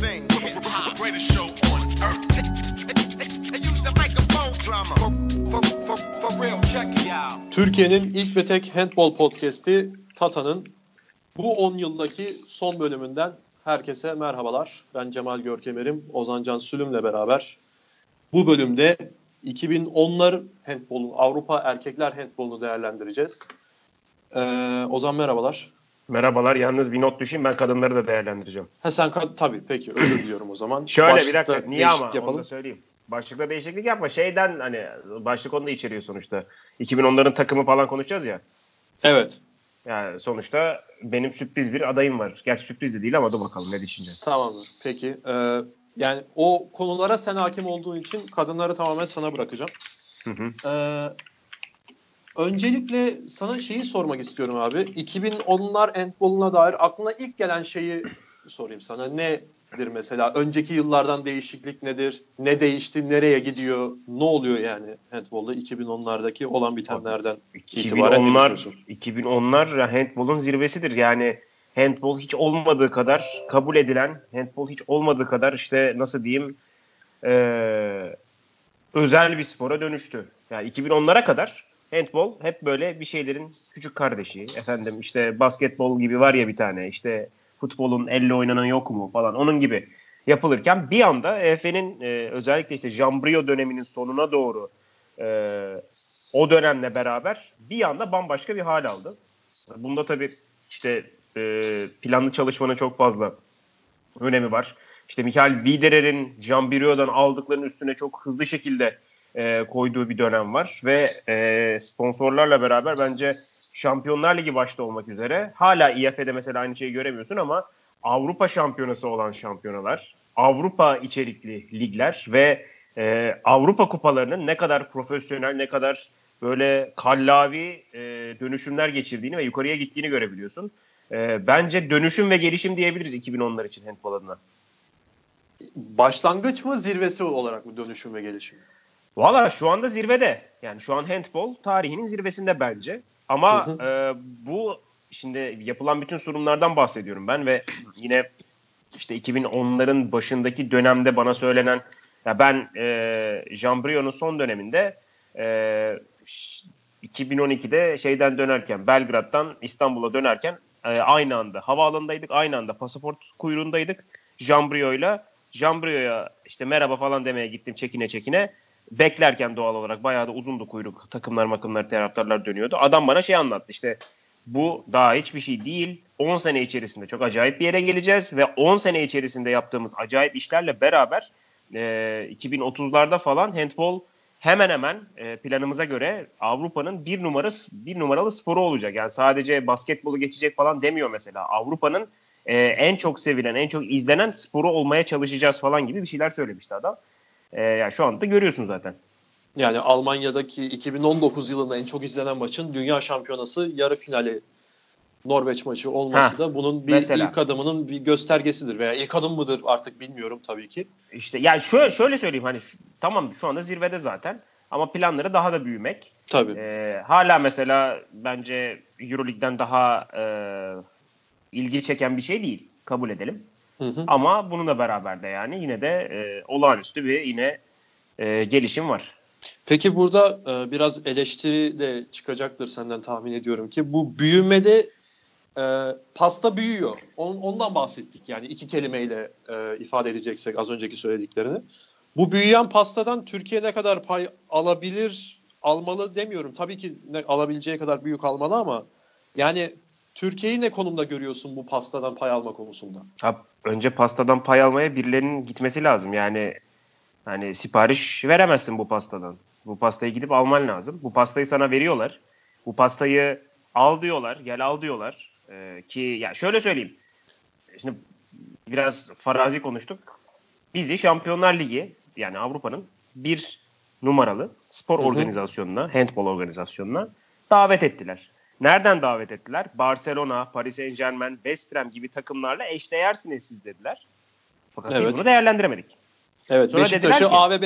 thing. Put me high. Greatest show on earth. And use the microphone drama. For real, check it out. Türkiye'nin ilk ve tek handball podcast'i Tata'nın bu 10 yıldaki son bölümünden herkese merhabalar. Ben Cemal Görkemer'im, Ozan Can Sülüm'le beraber bu bölümde 2010'lar handbolu, Avrupa erkekler handbolunu değerlendireceğiz. Ozan merhabalar. Merhabalar. Yalnız bir not düşeyim, ben kadınları da değerlendireceğim. Ha sen tabii peki, özür diliyorum o zaman. Şöyle başlıkta bir dakika, niye ama yapalım. Onu da söyleyeyim. Başlıkta değişiklik yapma. Şeyden hani başlık onu da içeriyor sonuçta. 2010'ların takımı falan konuşacağız ya. Evet. Yani sonuçta benim sürpriz bir adayım var. Gerçi sürpriz de değil ama dur bakalım ne düşüneceğiz. Tamamdır. Peki. Yani o konulara sen hakim olduğun için kadınları tamamen sana bırakacağım. Hı hı. Öncelikle sana şeyi sormak istiyorum abi. 2010'lar handboluna dair aklına ilk gelen şeyi sorayım sana. Nedir mesela? Önceki yıllardan değişiklik nedir? Ne değişti? Nereye gidiyor? Ne oluyor yani handbolda 2010'lardaki olan bitenlerden itibaren? 2010'lar handbolun zirvesidir. Yani handbol hiç olmadığı kadar kabul edilen, handbol hiç olmadığı kadar işte nasıl diyeyim özel bir spora dönüştü. Yani 2010'lara kadar handbol hep böyle bir şeylerin küçük kardeşi. Efendim işte basketbol gibi var ya bir tane, işte futbolun elle oynanan yok mu falan, onun gibi yapılırken bir anda EF'nin özellikle işte Jambrio döneminin sonuna doğru o dönemle beraber bir anda bambaşka bir hal aldı. Bunda tabii işte planlı çalışmanın çok fazla önemi var. İşte Michael Wiederer'in Jambrio'dan aldıklarının üstüne çok hızlı şekilde koyduğu bir dönem var ve sponsorlarla beraber bence Şampiyonlar Ligi başta olmak üzere, hala İF'de mesela aynı şeyi göremiyorsun ama Avrupa Şampiyonası olan şampiyonalar, Avrupa içerikli ligler ve Avrupa kupalarının ne kadar profesyonel, ne kadar böyle kallavi dönüşümler geçirdiğini ve yukarıya gittiğini görebiliyorsun. Bence dönüşüm ve gelişim diyebiliriz 2010'lar için handbol adına. Başlangıç mı, zirvesi olarak mı dönüşüm ve gelişim? Valla şu anda zirvede. Yani şu an handbol tarihinin zirvesinde bence. Ama bu şimdi yapılan bütün sunumlardan bahsediyorum ben ve yine işte 2010'ların başındaki dönemde bana söylenen, ya ben Jambrio'nun son döneminde 2012'de şeyden dönerken, Belgrad'dan İstanbul'a dönerken aynı anda havaalanındaydık, aynı anda pasaport kuyruğundaydık Jambrio'yla. Jambrio'ya işte merhaba falan demeye gittim çekine. Beklerken doğal olarak bayağı da uzundu kuyruk. Takımlar, taraftarlar dönüyordu. Adam bana şey anlattı, işte bu daha hiçbir şey değil. 10 sene içerisinde çok acayip bir yere geleceğiz ve 10 sene içerisinde yaptığımız acayip işlerle beraber 2030'larda falan handbol hemen hemen planımıza göre Avrupa'nın bir numaralı sporu olacak. Yani sadece basketbolu geçecek falan demiyor mesela. Avrupa'nın en çok sevilen, en çok izlenen sporu olmaya çalışacağız falan gibi bir şeyler söylemişti adam. Yani şu anda görüyorsun zaten. Yani Almanya'daki 2019 yılında en çok izlenen maçın Dünya Şampiyonası yarı finali Norveç maçı olması da bunun bir mesela, ilk adımının bir göstergesidir veya ilk adım mıdır artık bilmiyorum tabii ki. İşte yani şöyle söyleyeyim, hani tamam şu anda zirvede zaten ama planları daha da büyümek. Tabii. Hala mesela bence EuroLeague'den daha ilgi çeken bir şey değil, kabul edelim. Hı hı. Ama bununla beraber de yani yine de olağanüstü bir yine gelişim var. Peki burada biraz eleştiri de çıkacaktır senden tahmin ediyorum ki bu büyümede pasta büyüyor. Ondan bahsettik yani iki kelimeyle ifade edeceksek az önceki söylediklerini. Bu büyüyen pastadan Türkiye ne kadar pay almalı demiyorum. Tabii ki alabileceği kadar büyük almalı ama yani... Türkiye'yi ne konumda görüyorsun bu pastadan pay alma konusunda? Ha, önce pastadan pay almaya birilerinin gitmesi lazım. Yani hani sipariş veremezsin bu pastadan. Bu pastayı gidip alman lazım. Bu pastayı sana veriyorlar. Bu pastayı al diyorlar, gel al diyorlar. Ki ya şöyle söyleyeyim. Şimdi biraz farazi konuştuk. Bizi Şampiyonlar Ligi, yani Avrupa'nın bir numaralı spor organizasyonuna, handbol organizasyonuna davet ettiler. Nereden davet ettiler? Barcelona, Paris Saint Germain, West Brom gibi takımlarla eşdeğersiniz siz dediler. Fakat evet, biz bunu değerlendiremedik. Evet. Sonra Beşiktaş'ı A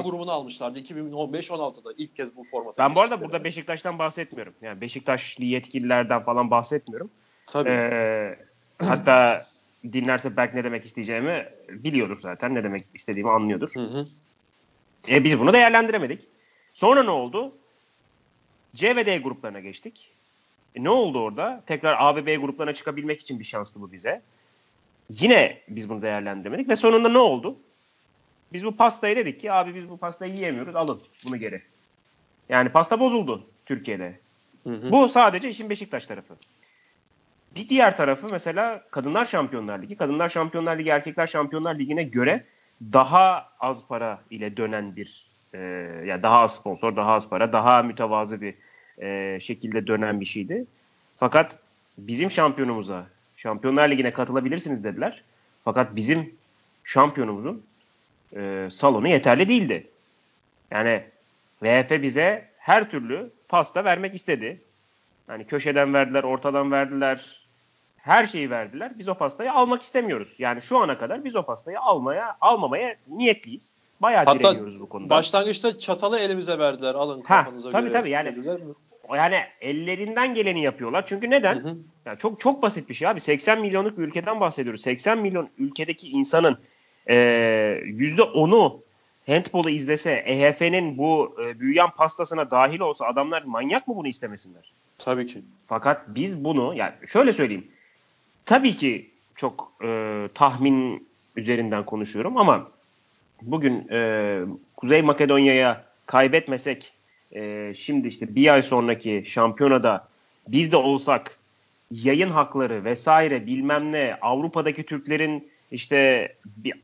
grubuna almışlardı. 2015-16'da ilk kez bu formatı. Ben bu arada burada Beşiktaş'tan bahsetmiyorum. Yani Beşiktaşlı yetkililerden falan bahsetmiyorum. Tabii. Hatta dinlerse belki ne demek isteyeceğimi biliyorum zaten. Ne demek istediğimi anlıyordur. Hı hı. Biz bunu değerlendiremedik. Sonra ne oldu? C ve D gruplarına geçtik. Ne oldu orada? Tekrar A ve B gruplarına çıkabilmek için bir şanstı bu bize. Yine biz bunu değerlendiremedik ve sonunda ne oldu? Biz bu pastayı dedik ki abi biz bu pastayı yiyemiyoruz, alın bunu geri. Yani pasta bozuldu Türkiye'de. Hı hı. Bu sadece işin Beşiktaş tarafı. Bir diğer tarafı mesela Kadınlar Şampiyonlar Ligi. Kadınlar Şampiyonlar Ligi Erkekler Şampiyonlar Ligi'ne göre daha az para ile dönen bir yani daha az sponsor, daha az para, daha mütevazı bir şekilde dönen bir şeydi. Fakat bizim şampiyonumuza Şampiyonlar Ligi'ne katılabilirsiniz dediler. Fakat bizim şampiyonumuzun salonu yeterli değildi. Yani VF bize her türlü pasta vermek istedi. Yani köşeden verdiler, ortadan verdiler, her şeyi verdiler. Biz o pastayı almak istemiyoruz. Yani şu ana kadar biz o pastayı almamaya niyetliyiz. Bayağı direniyoruz bu konuda. Başlangıçta çatalı elimize verdiler. Alın kafanıza göre. Tabii yani ellerinden geleni yapıyorlar. Çünkü neden? Hı hı. Yani çok çok basit bir şey abi. 80 milyonluk bir ülkeden bahsediyoruz. 80 milyon ülkedeki insanın %10'u handbolu izlese, EHF'nin bu büyüyen pastasına dahil olsa adamlar manyak mı bunu istemesinler? Tabii ki. Fakat biz bunu, yani şöyle söyleyeyim. Tabii ki çok tahmin üzerinden konuşuyorum ama bugün Kuzey Makedonya'ya kaybetmesek şimdi işte bir ay sonraki şampiyonada biz de olsak yayın hakları vesaire bilmem ne, Avrupa'daki Türklerin işte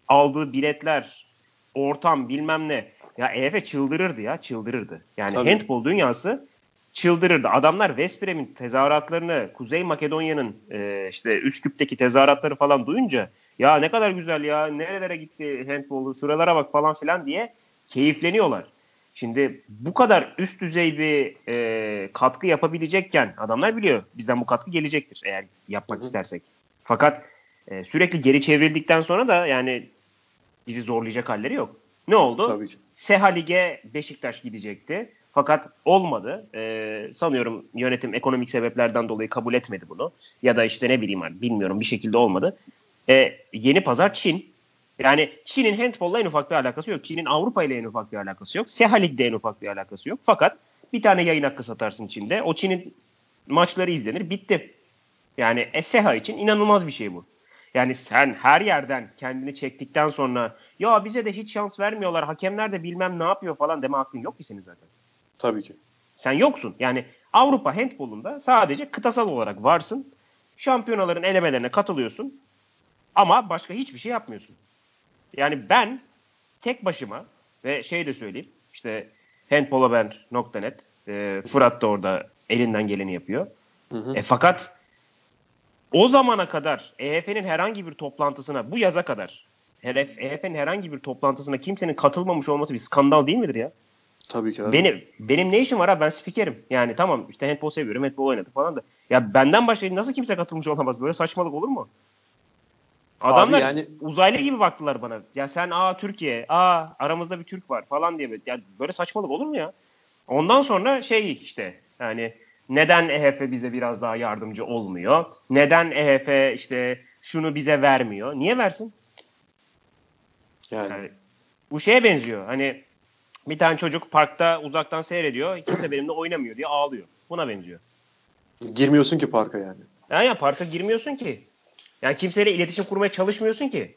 aldığı biletler, ortam bilmem ne. Ya EF çıldırırdı ya, çıldırırdı. Yani tabii. Handball dünyası çıldırırdı. Adamlar West Brom'in tezahüratlarını, Kuzey Makedonya'nın işte Üsküp'teki tezahüratları falan duyunca ya ne kadar güzel ya, nerelere gitti handball'u, şuralara bak falan filan diye keyifleniyorlar. Şimdi bu kadar üst düzey bir katkı yapabilecekken adamlar biliyor bizden bu katkı gelecektir eğer yapmak hı-hı istersek. Fakat sürekli geri çevrildikten sonra da yani bizi zorlayacak halleri yok. Ne oldu? Tabii ki. Seha Lig'e Beşiktaş gidecekti. Fakat olmadı. Sanıyorum yönetim ekonomik sebeplerden dolayı kabul etmedi bunu. Ya da işte ne bileyim bilmiyorum bir şekilde olmadı. Yeni pazar Çin. Yani Çin'in handbolla en ufak bir alakası yok. Çin'in Avrupa ile en ufak bir alakası yok. Seha Lig'de en ufak bir alakası yok. Fakat bir tane yayın hakkı satarsın Çin'de. O Çin'in maçları izlenir. Bitti. Yani Seha için inanılmaz bir şey bu. Yani sen her yerden kendini çektikten sonra ya bize de hiç şans vermiyorlar, hakemler de bilmem ne yapıyor falan deme hakkın yok ki senin zaten. Tabii ki. Sen yoksun. Yani Avrupa handbolunda sadece kıtasal olarak varsın. Şampiyonaların elemelerine katılıyorsun. Ama başka hiçbir şey yapmıyorsun. Yani ben tek başıma ve şey de söyleyeyim. İşte handbolaber.net Fırat da orada elinden geleni yapıyor. Hı hı. Fakat o zamana kadar EHF'nin herhangi bir toplantısına, bu yaza kadar EHF'nin herhangi bir toplantısına kimsenin katılmamış olması bir skandal değil midir ya? Tabii ki. Abi. Benim ne işim var abi, ben spikerim. Yani tamam işte handbol seviyorum, handbol oynadık falan da. Ya benden başka nasıl kimse katılmış olamaz? Böyle saçmalık olur mu? Adamlar yani uzaylı gibi baktılar bana. Ya sen Türkiye, aramızda bir Türk var falan diye. Ya böyle saçmalık olur mu ya? Ondan sonra işte yani neden EHF bize biraz daha yardımcı olmuyor? Neden EHF işte şunu bize vermiyor? Niye versin? Yani bu şeye benziyor. Hani bir tane çocuk parkta uzaktan seyrediyor. Kimse benimle oynamıyor diye ağlıyor. Buna benziyor. Girmiyorsun ki parka yani. Yani parka girmiyorsun ki. Yani kimseyle iletişim kurmaya çalışmıyorsun ki.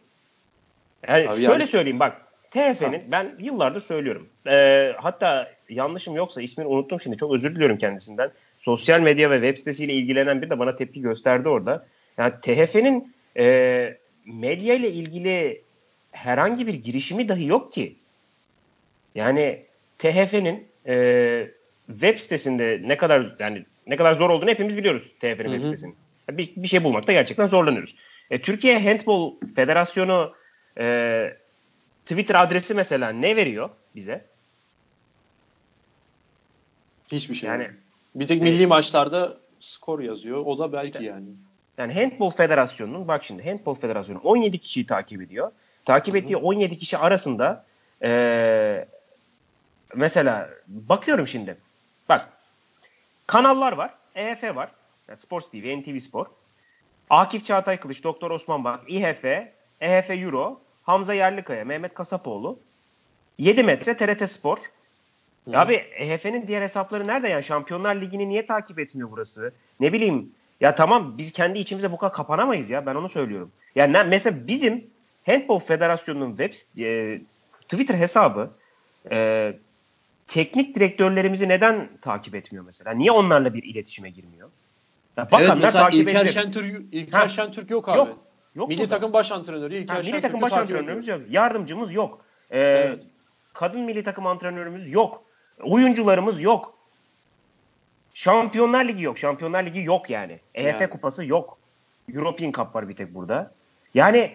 Yani söyleyeyim bak. TFF'nin ben yıllardır söylüyorum. Hatta yanlışım yoksa ismini unuttum şimdi. Çok özür diliyorum kendisinden. Sosyal medya ve web sitesiyle ilgilenen biri de bana tepki gösterdi orada. Yani TFF'nin medya ile ilgili herhangi bir girişimi dahi yok ki. Yani THF'nin web sitesinde ne kadar zor olduğunu hepimiz biliyoruz THF'nin web sitesinin. Bir şey bulmakta gerçekten zorlanıyoruz. Türkiye Handbol Federasyonu Twitter adresi mesela ne veriyor bize? Hiçbir şey. Yani bir tek milli maçlarda skor yazıyor. O da belki yani. Yani Handbol Federasyonu'nun bak şimdi Handbol Federasyonu 17 kişiyi takip ediyor. Takip ettiği 17 kişi arasında mesela bakıyorum şimdi. Bak. Kanallar var. EHF var. Yani Sports TV, NTV Spor. Akif Çağatay Kılıç, Doktor Osman Bak, İHF, EHF Euro, Hamza Yerlikaya, Mehmet Kasapoğlu, 7 metre TRT Spor. Ya abi EHF'nin diğer hesapları nerede yani? Şampiyonlar Ligi'ni niye takip etmiyor burası? Ne bileyim ya, tamam biz kendi içimize bu kadar kapanamayız ya, ben onu söylüyorum. Yani mesela bizim Handball Federasyonu'nun Twitter hesabı teknik direktörlerimizi neden takip etmiyor mesela? Niye onlarla bir iletişime girmiyor? Ya evet, mesela İlker Şentürk yok abi. Yok milli takım baş antrenörü İlker Şentürk. Milli takım baş antrenörümüz yok. Yardımcımız yok. Evet. Kadın milli takım antrenörümüz yok. Oyuncularımız yok. Şampiyonlar Ligi yok. Şampiyonlar Ligi yok yani. EHF kupası yok. European Cup var bir tek burada. Yani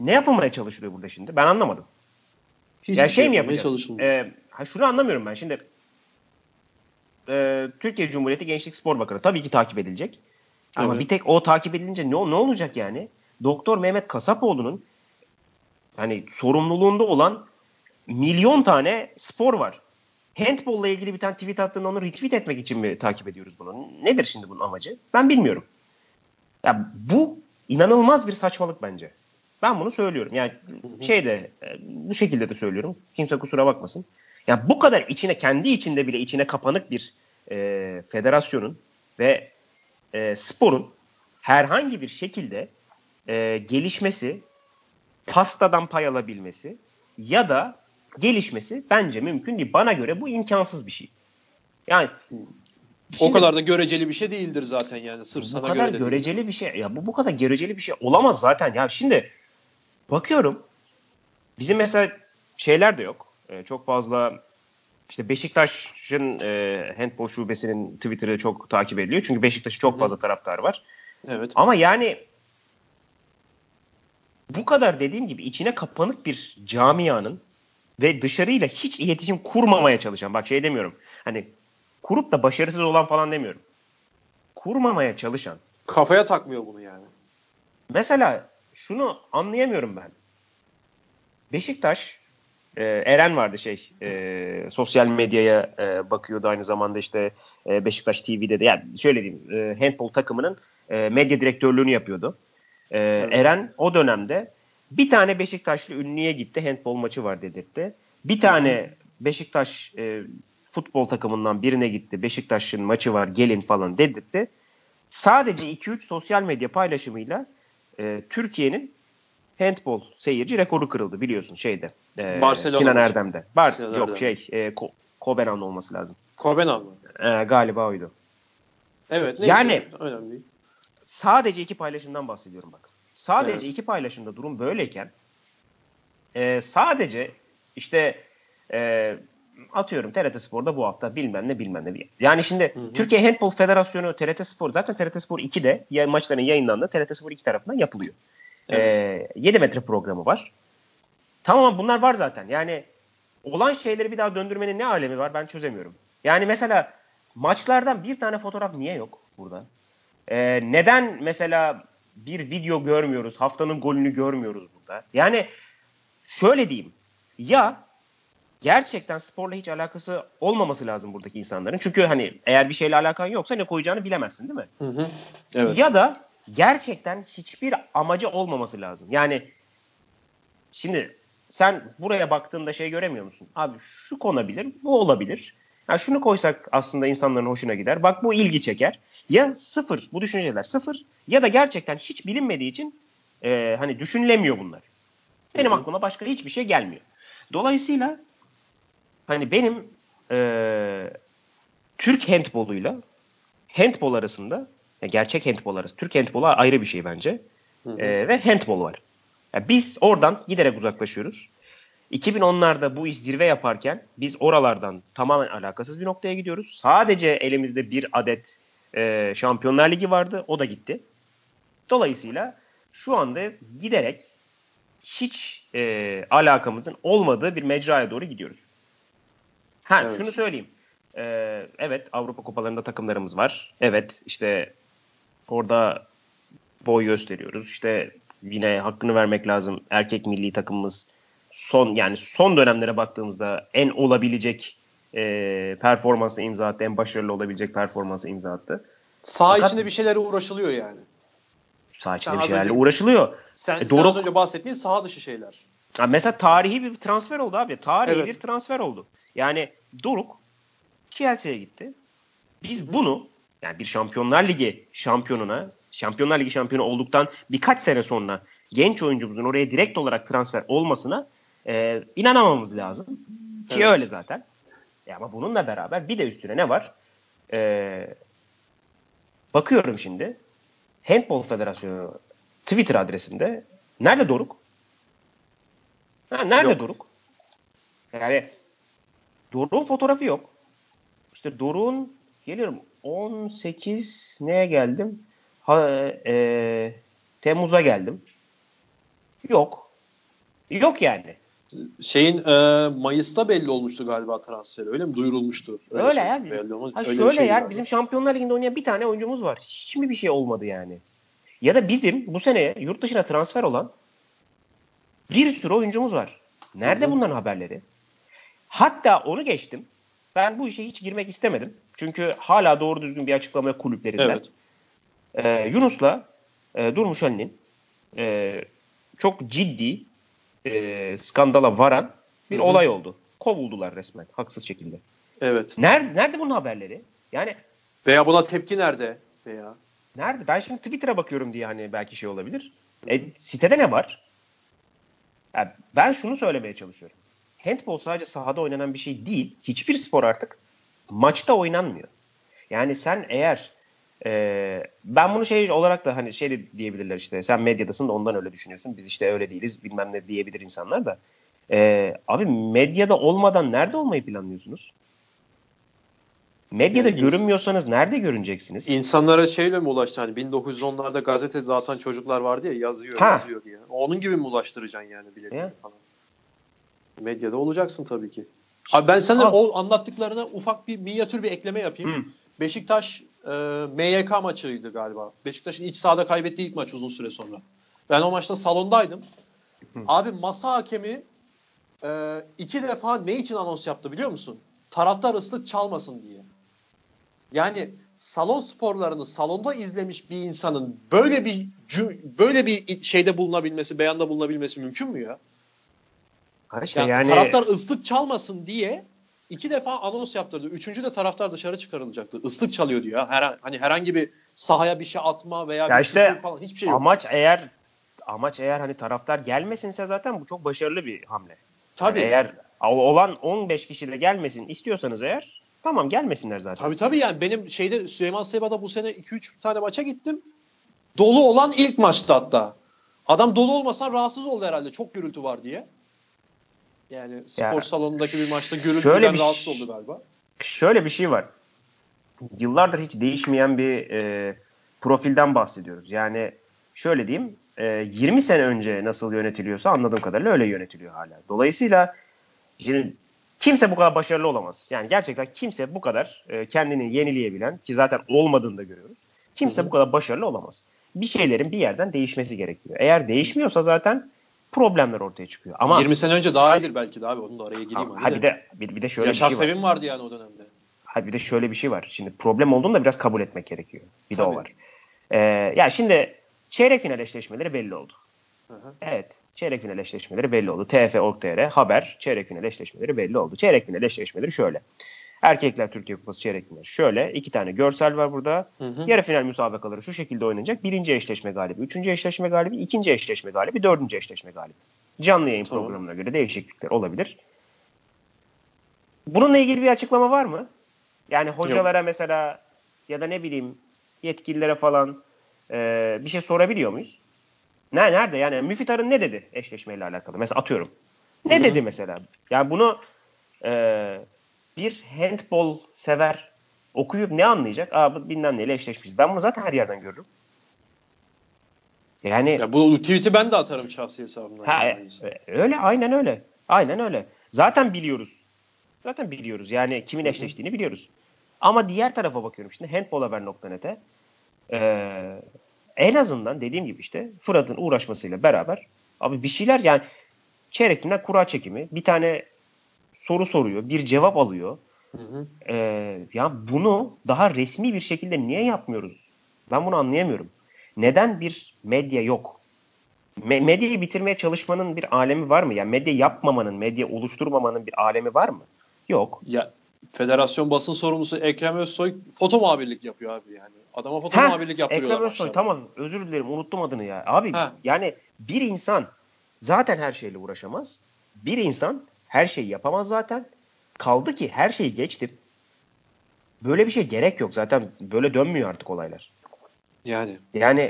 ne yapılmaya çalışılıyor burada şimdi? Ben anlamadım. Ya şey mi yapacağız? Şunu anlamıyorum ben. Şimdi Türkiye Cumhuriyeti Gençlik Spor Bakanı tabii ki takip edilecek. Ama evet, bir tek o takip edilince ne olacak yani? Doktor Mehmet Kasapoğlu'nun hani sorumluluğunda olan milyon tane spor var. Handball'la ilgili bir tane tweet attığında onu retweet etmek için mi takip ediyoruz bunu? Nedir şimdi bunun amacı? Ben bilmiyorum. Ya bu inanılmaz bir saçmalık bence. Ben bunu söylüyorum. Yani bu şekilde de söylüyorum. Kimse kusura bakmasın. Yani bu kadar kendi içinde bile kapanık bir federasyonun ve sporun herhangi bir şekilde gelişmesi, pastadan pay alabilmesi ya da gelişmesi bence mümkün değil. Bana göre bu imkansız bir şey. Yani o kadar da göreceli bir şey değildir zaten yani. Sırf sana göre. Bu kadar göreceli bir şey. Ya bu kadar göreceli bir şey olamaz zaten. Ya şimdi bakıyorum bizim mesela şeyler de yok. Çok fazla işte Beşiktaş'ın handball şubesinin Twitter'ı çok takip ediliyor. Çünkü Beşiktaş'ı çok fazla taraftar var. Evet. Ama yani bu kadar dediğim gibi içine kapanık bir camianın ve dışarıyla hiç iletişim kurmamaya çalışan, bak şey demiyorum hani kurup da başarısız olan falan demiyorum. Kurmamaya çalışan. Kafaya takmıyor bunu yani. Mesela şunu anlayamıyorum ben. Beşiktaş Eren vardı sosyal medyaya bakıyordu aynı zamanda işte Beşiktaş TV'de de yani şöyle diyeyim handball takımının medya direktörlüğünü yapıyordu. Eren o dönemde bir tane Beşiktaşlı ünlüye gitti, handball maçı var dedirtti. Bir tane Beşiktaş futbol takımından birine gitti, Beşiktaş'ın maçı var gelin falan dedirtti. Sadece 2-3 sosyal medya paylaşımıyla Türkiye'nin handball seyirci rekoru kırıldı biliyorsun şeyde. Sinan Erdem'de. Kopenhag olması lazım. Kopenhag mı? Galiba oydu. Evet. Yani önemli değil. Sadece 2 paylaşımdan bahsediyorum bak. Sadece 2 paylaşımda durum böyleyken sadece işte atıyorum TRT Spor'da bu hafta bilmem ne. Yani şimdi Türkiye Handball Federasyonu TRT Spor zaten TRT Spor 2'de maçların yayınlandığı TRT Spor 2 tarafından yapılıyor. Evet. 7 metre programı var. Tamam, bunlar var zaten. Yani olan şeyleri bir daha döndürmenin ne alemi var ben çözemiyorum. Yani mesela maçlardan bir tane fotoğraf niye yok burada? Neden mesela bir video görmüyoruz? Haftanın golünü görmüyoruz burada. Yani şöyle diyeyim. Ya gerçekten sporla hiç alakası olmaması lazım buradaki insanların. Çünkü hani eğer bir şeyle alakan yoksa ne koyacağını bilemezsin değil mi? Hı hı. Evet. Ya da gerçekten hiçbir amacı olmaması lazım. Yani şimdi sen buraya baktığında şey göremiyor musun? Abi şu konabilir, bu olabilir. Yani şunu koysak aslında insanların hoşuna gider. Bak bu ilgi çeker. Ya sıfır, bu düşünceler sıfır. Ya da gerçekten hiç bilinmediği için hani düşünülemiyor bunlar. Benim aklıma başka hiçbir şey gelmiyor. Dolayısıyla hani benim Türk handboluyla handbol arasında, gerçek handbol arası, Türk handbolu ayrı bir şey bence. Ve handbol var. Yani biz oradan giderek uzaklaşıyoruz. 2010'larda bu iş zirve yaparken biz oralardan tamamen alakasız bir noktaya gidiyoruz. Sadece elimizde bir adet Şampiyonlar Ligi vardı. O da gitti. Dolayısıyla şu anda giderek hiç alakamızın olmadığı bir mecraya doğru gidiyoruz. Evet. Şunu söyleyeyim. Evet, Avrupa Kupalarında takımlarımız var. Evet, işte orada boy gösteriyoruz. İşte yine hakkını vermek lazım. Erkek milli takımımız son dönemlere baktığımızda en olabilecek performansı imza attı. En başarılı olabilecek performansı imza attı. Saha içinde bir şeylere uğraşılıyor yani. Saha içinde bir şeylerle uğraşılıyor. Sen az önce bahsettiğin saha dışı şeyler. Ha, mesela tarihi bir transfer oldu abi. Tarihi evet. Bir transfer oldu. Yani Doruk Kiel'e gitti. Biz bunu yani bir Şampiyonlar Ligi şampiyonuna, Şampiyonlar Ligi şampiyonu olduktan birkaç sene sonra genç oyuncumuzun oraya direkt olarak transfer olmasına inanamamız lazım. Ki evet. Öyle zaten. Ama bununla beraber bir de üstüne ne var? Bakıyorum şimdi. Handball Federasyonu Twitter adresinde. Nerede Doruk? Nerede yok. Doruk? Yani Doruk'un fotoğrafı yok. İşte Doruk'un geliyorum 18 neye geldim? Temmuz'a geldim. Yok. Yok yani. Mayıs'ta belli olmuştu galiba transferi. Öyle mi? Duyurulmuştu. Öyle ya. Şöyle ya. Bizim Şampiyonlar Ligi'nde oynayan bir tane oyuncumuz var. Hiç mi bir şey olmadı yani? Ya da bizim bu sene yurt dışına transfer olan bir sürü oyuncumuz var. Nerede bunların haberleri? Hatta onu geçtim. Ben bu işe hiç girmek istemedim. Çünkü hala doğru düzgün bir açıklama yok kulüplerinden. Evet. Yunus'la Durmuş Ali'nin çok ciddi skandala varan bir olay oldu. Kovuldular resmen. Haksız şekilde. Evet. Nerede bunun haberleri? Yani veya buna tepki nerede? Veya nerede? Ben şimdi Twitter'a bakıyorum diye hani belki şey olabilir. Sitede ne var? Yani ben şunu söylemeye çalışıyorum. Handball sadece sahada oynanan bir şey değil. Hiçbir spor artık maçta oynanmıyor. Yani sen eğer ben bunu şey olarak da hani şey diyebilirler işte sen medyadasın da ondan öyle düşünüyorsun. Biz işte öyle değiliz bilmem ne diyebilir insanlar da. Abi medyada olmadan nerede olmayı planlıyorsunuz? Medyada yani görünmüyorsanız nerede görüneceksiniz? İnsanlara şeyle mi ulaştı? Hani 1910'larda gazete zaten çocuklar vardı ya yazıyor diye. Onun gibi mi ulaştıracaksın yani biletleri falan? Medyada olacaksın tabii ki. Abi ben sana o anlattıklarına ufak bir minyatür bir ekleme yapayım. Beşiktaş MYK maçıydı galiba. Beşiktaş'ın iç sahada kaybettiği ilk maç uzun süre sonra. Ben o maçta salondaydım. Abi masa hakemi 2 defa ne için anons yaptı biliyor musun? Taraftar ıslık çalmasın diye. Yani salon sporlarını salonda izlemiş bir insanın böyle bir şeyde bulunabilmesi, beyanda bulunabilmesi mümkün mü ya? İşte yani taraftar ıslık çalmasın diye 2 defa anons yaptırdı. 3. de taraftar dışarı çıkarılacaktı. Islık çalıyor diyor. Hani herhangi bir sahaya bir şey atma veya bir işte şey falan hiçbir şey yok. Amaç eğer hani taraftar gelmesinse zaten bu çok başarılı bir hamle. Tabii. Yani eğer olan 15 kişi de gelmesin istiyorsanız eğer tamam gelmesinler zaten. Tabii yani benim Süleyman Seba'da bu sene 2-3 tane maça gittim. Dolu olan ilk maçtı hatta. Adam dolu olmasa rahatsız oldu herhalde. Çok gürültü var diye. Yani spor salonundaki bir maçta görüntüden rahatsız oldu galiba. Şöyle bir şey var. Yıllardır hiç değişmeyen bir profilden bahsediyoruz. Yani şöyle diyeyim. 20 sene önce nasıl yönetiliyorsa anladığım kadarıyla öyle yönetiliyor hala. Dolayısıyla şimdi kimse bu kadar başarılı olamaz. Yani gerçekten kimse bu kadar kendini yenileyebilen ki zaten olmadığını da görüyoruz. Kimse bu kadar başarılı olamaz. Bir şeylerin bir yerden değişmesi gerekiyor. Eğer değişmiyorsa zaten problemler ortaya çıkıyor. Ama 20 sene önce daha iyidir belki de abi. Onu da araya gireyim. Bir de şöyle bir şey var. Yaşar Sevim vardı yani o dönemde. Bir de şöyle bir şey var. Şimdi problem olduğunu da biraz kabul etmek gerekiyor. Bir de o var. Şimdi çeyrek final eşleşmeleri belli oldu. Hı-hı. Evet. Çeyrek final eşleşmeleri belli oldu. TF.org.tr haber. Çeyrek final eşleşmeleri belli oldu. Çeyrek final eşleşmeleri şöyle. Erkekler Türkiye Kupası çeyrek final. Şöyle. 2 tane görsel var burada. Hı-hı. Yarı final müsabakaları şu şekilde oynanacak. 1. eşleşme galibi, 3. eşleşme galibi, 2. eşleşme galibi, 4. eşleşme galibi. Canlı yayın programına göre değişiklikler olabilir. Bununla ilgili bir açıklama var mı? Yani hocalara yok. Mesela ya da ne bileyim yetkililere falan bir şey sorabiliyor muyuz? Nerede? Yani Müfitar'ın ne dedi eşleşmeyle alakalı? Mesela atıyorum. Ne Hı-hı. dedi mesela? Yani bunu bir handball sever okuyup ne anlayacak? Bu bilmem neyle eşleşmişiz. Ben bunu zaten her yerden görürüm. Yani bu tweet'i ben de atarım şahsi hesabımdan. Öyle, aynen öyle. Aynen öyle. Zaten biliyoruz. Yani kimin eşleştiğini biliyoruz. Ama diğer tarafa bakıyorum şimdi handballhaber.net'e. En azından dediğim gibi işte Fırat'ın uğraşmasıyla beraber abi bir şeyler yani çeyrekinden kura çekimi, bir tane soru soruyor, bir cevap alıyor. Ya bunu daha resmi bir şekilde niye yapmıyoruz? Ben bunu anlayamıyorum. neden bir medya yok? Medyayı bitirmeye çalışmanın bir alemi var mı? Yani medya yapmamanın, medya oluşturmamanın bir alemi var mı? Yok. Ya federasyon basın sorumlusu Ekrem Özsoy foto muhabirlik yapıyor abi yani. Adama foto muhabirlik yaptırıyorlar. Ekrem Özsoy tamam, özür dilerim, unuttum adını ya. Abi yani bir insan zaten her şeyle uğraşamaz. Bir insan her şeyi yapamaz zaten. Kaldı ki her şeyi geçtim. Böyle bir şey gerek yok. Zaten böyle dönmüyor artık olaylar. Yani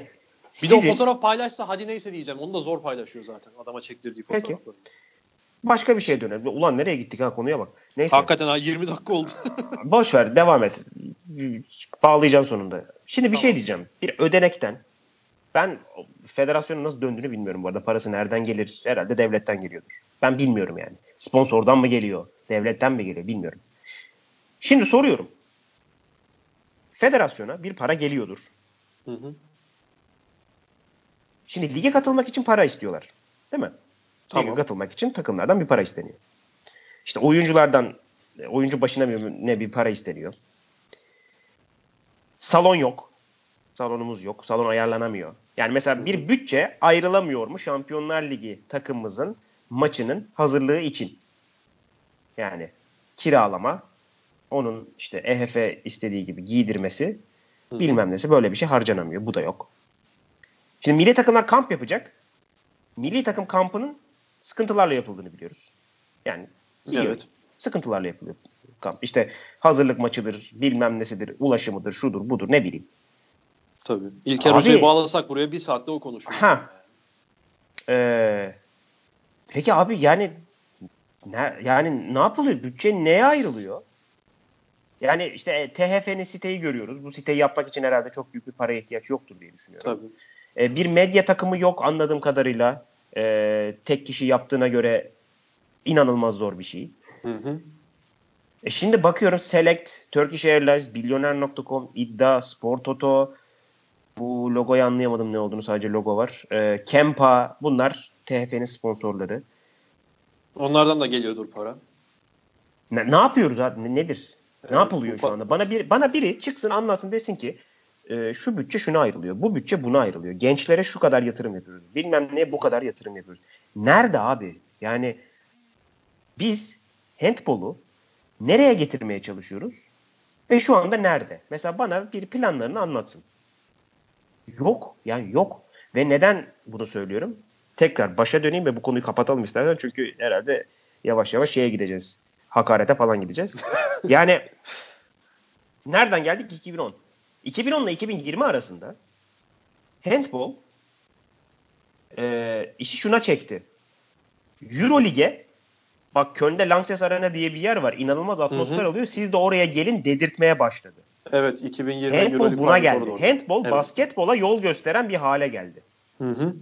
bir de o fotoğraf paylaşsa hadi neyse diyeceğim. Onu da zor paylaşıyor zaten. Adama çektirdiği fotoğrafları. Peki. Başka bir şeye dönelim. Ulan nereye gittik ha, konuya bak. Neyse. Hakikaten ha, 20 dakika oldu. Boş ver, devam et. Bağlayacağım sonunda. Şimdi bir şey diyeceğim. Bir ödenekten, ben federasyonun nasıl döndüğünü bilmiyorum bu arada. Parası nereden gelir? Herhalde devletten geliyordur. Ben bilmiyorum yani. Sponsordan mı geliyor? Devletten mi geliyor? Bilmiyorum. Şimdi soruyorum. Federasyona bir para geliyordur. Hı hı. Şimdi lige katılmak için para istiyorlar. Değil mi? Tamam. Lige katılmak için takımlardan bir para isteniyor. İşte oyunculardan, oyuncu başına bir para isteniyor. Salon yok. Salonumuz yok. Salon ayarlanamıyor. Yani mesela bir bütçe ayrılamıyor mu Şampiyonlar Ligi takımımızın maçının hazırlığı için? Yani kiralama, onun işte EHF istediği gibi giydirmesi, bilmem nesi, böyle bir şey harcanamıyor. Bu da yok. Şimdi milli takımlar kamp yapacak. Milli takım kampının sıkıntılarla yapıldığını biliyoruz. Yani evet, sıkıntılarla yapılıyor kamp. İşte hazırlık maçıdır, bilmem nesidir, ulaşımıdır, şudur, budur, ne bileyim. Tabii. İlker Hoca'yı bağlasak buraya bir saatte o konuşuyor. Peki abi yani ne yapılıyor? Bütçe neye ayrılıyor? Yani işte THF'nin siteyi görüyoruz. Bu siteyi yapmak için herhalde çok büyük bir paraya ihtiyaç yoktur diye düşünüyorum. Tabii. Bir medya takımı yok anladığım kadarıyla. Tek kişi yaptığına göre inanılmaz zor bir şey. Hı hı. Şimdi bakıyorum Select, Turkish Airlines, Billionaire.com, İdda, Spor Toto. Bu logoyu anlayamadım ne olduğunu, sadece logo var. Kempa, bunlar THF'nin sponsorları. Onlardan da geliyordur para. Ne yapıyoruz abi? Nedir? Ne yapılıyor şu anda? Bana biri çıksın anlatsın, desin ki şu bütçe şuna ayrılıyor, bu bütçe buna ayrılıyor. Gençlere şu kadar yatırım yapıyoruz. Bilmem neye bu kadar yatırım yapıyoruz. Nerede abi? Yani biz handbolu nereye getirmeye çalışıyoruz? Ve şu anda nerede? Mesela bana bir planlarını anlatsın. Yok. Yani yok. Ve neden bunu söylüyorum? Tekrar başa döneyim ve bu konuyu kapatalım istersen. Çünkü herhalde yavaş yavaş şeye gideceğiz. Hakarete falan gideceğiz. Yani nereden geldik? 2010. 2010 ile 2020 arasında handball işi şuna çekti. Euro Lig'e, bak Köln'de Lanxess Arena diye bir yer var. İnanılmaz atmosfer oluyor. Siz de oraya gelin dedirtmeye başladı. Evet, 2020 handball Euro Lig buna geldi. Doğru. Handball basketbola yol gösteren bir hale geldi. Hı hı.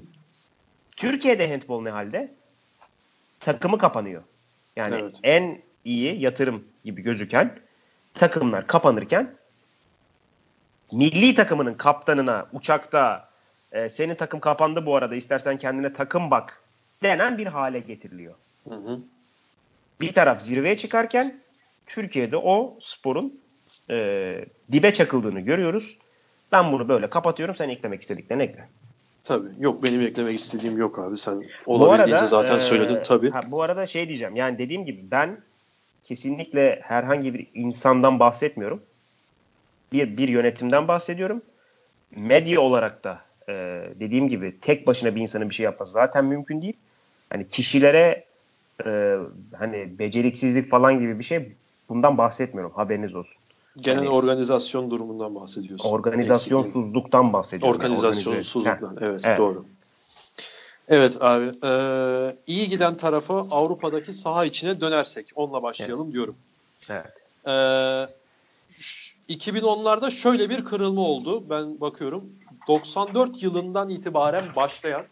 Türkiye'de handball ne halde? Takımı kapanıyor. Yani en iyi yatırım gibi gözüken takımlar kapanırken milli takımının kaptanına uçakta senin takım kapandı bu arada, istersen kendine takım bak denen bir hale getiriliyor. Hı hı. Bir taraf zirveye çıkarken Türkiye'de o sporun dibe çakıldığını görüyoruz. Ben bunu böyle kapatıyorum, sen eklemek istediklerini ekle. Tabii. Yok, benim eklemek istediğim yok abi. Sen olabildiğince zaten söyledin tabii. Bu arada şey diyeceğim. Yani dediğim gibi ben kesinlikle herhangi bir insandan bahsetmiyorum. Bir yönetimden bahsediyorum. Medya olarak da dediğim gibi tek başına bir insanın bir şey yapması zaten mümkün değil. Hani kişilere hani beceriksizlik falan gibi bir şey, bundan bahsetmiyorum. Haberiniz olsun. Genel organizasyon durumundan bahsediyorsun. Organizasyonsuzluktan bahsediyorum. Organizasyonsuzluktan. Evet, doğru. Evet abi. İyi giden tarafa, Avrupa'daki saha içine dönersek onunla başlayalım diyorum. Evet. 2010'larda şöyle bir kırılma oldu. Ben bakıyorum. 94 yılından itibaren başlayan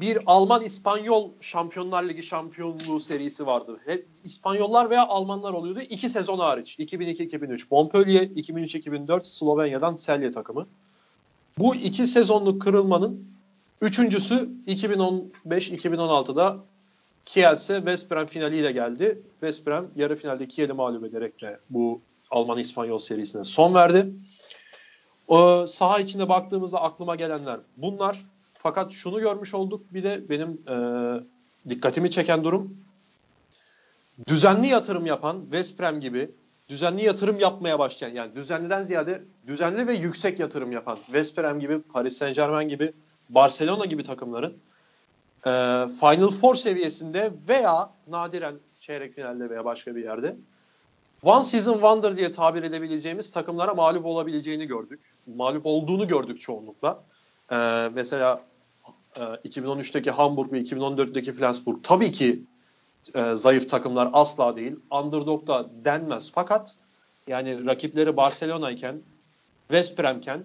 bir Alman-İspanyol Şampiyonlar Ligi şampiyonluğu serisi vardı. Hep İspanyollar veya Almanlar oluyordu. İki sezon hariç. 2002-2003 Montpellier, 2003-2004 Slovenya'dan Celje takımı. Bu iki sezonluk kırılmanın üçüncüsü 2015-2016'da Kiel'se West Brom finaliyle geldi. West Brom yarı finalde Kiel'i mağlup ederek de bu Alman-İspanyol serisine son verdi. Saha içinde baktığımızda aklıma gelenler bunlar. Fakat şunu görmüş olduk. Bir de benim dikkatimi çeken durum, düzenli yatırım yapan West Brom gibi düzenli yatırım yapmaya başlayan, yani düzenliden ziyade düzenli ve yüksek yatırım yapan West Brom gibi, Paris Saint Germain gibi, Barcelona gibi takımların Final Four seviyesinde veya nadiren çeyrek finalde veya başka bir yerde One Season Wonder diye tabir edebileceğimiz takımlara mağlup olabileceğini gördük. Mağlup olduğunu gördük çoğunlukla. Mesela 2013'teki Hamburg ve 2014'teki Flensburg tabii ki zayıf takımlar, asla değil. Underdog da denmez. Fakat yani rakipleri Barcelona iken, West Brom'ken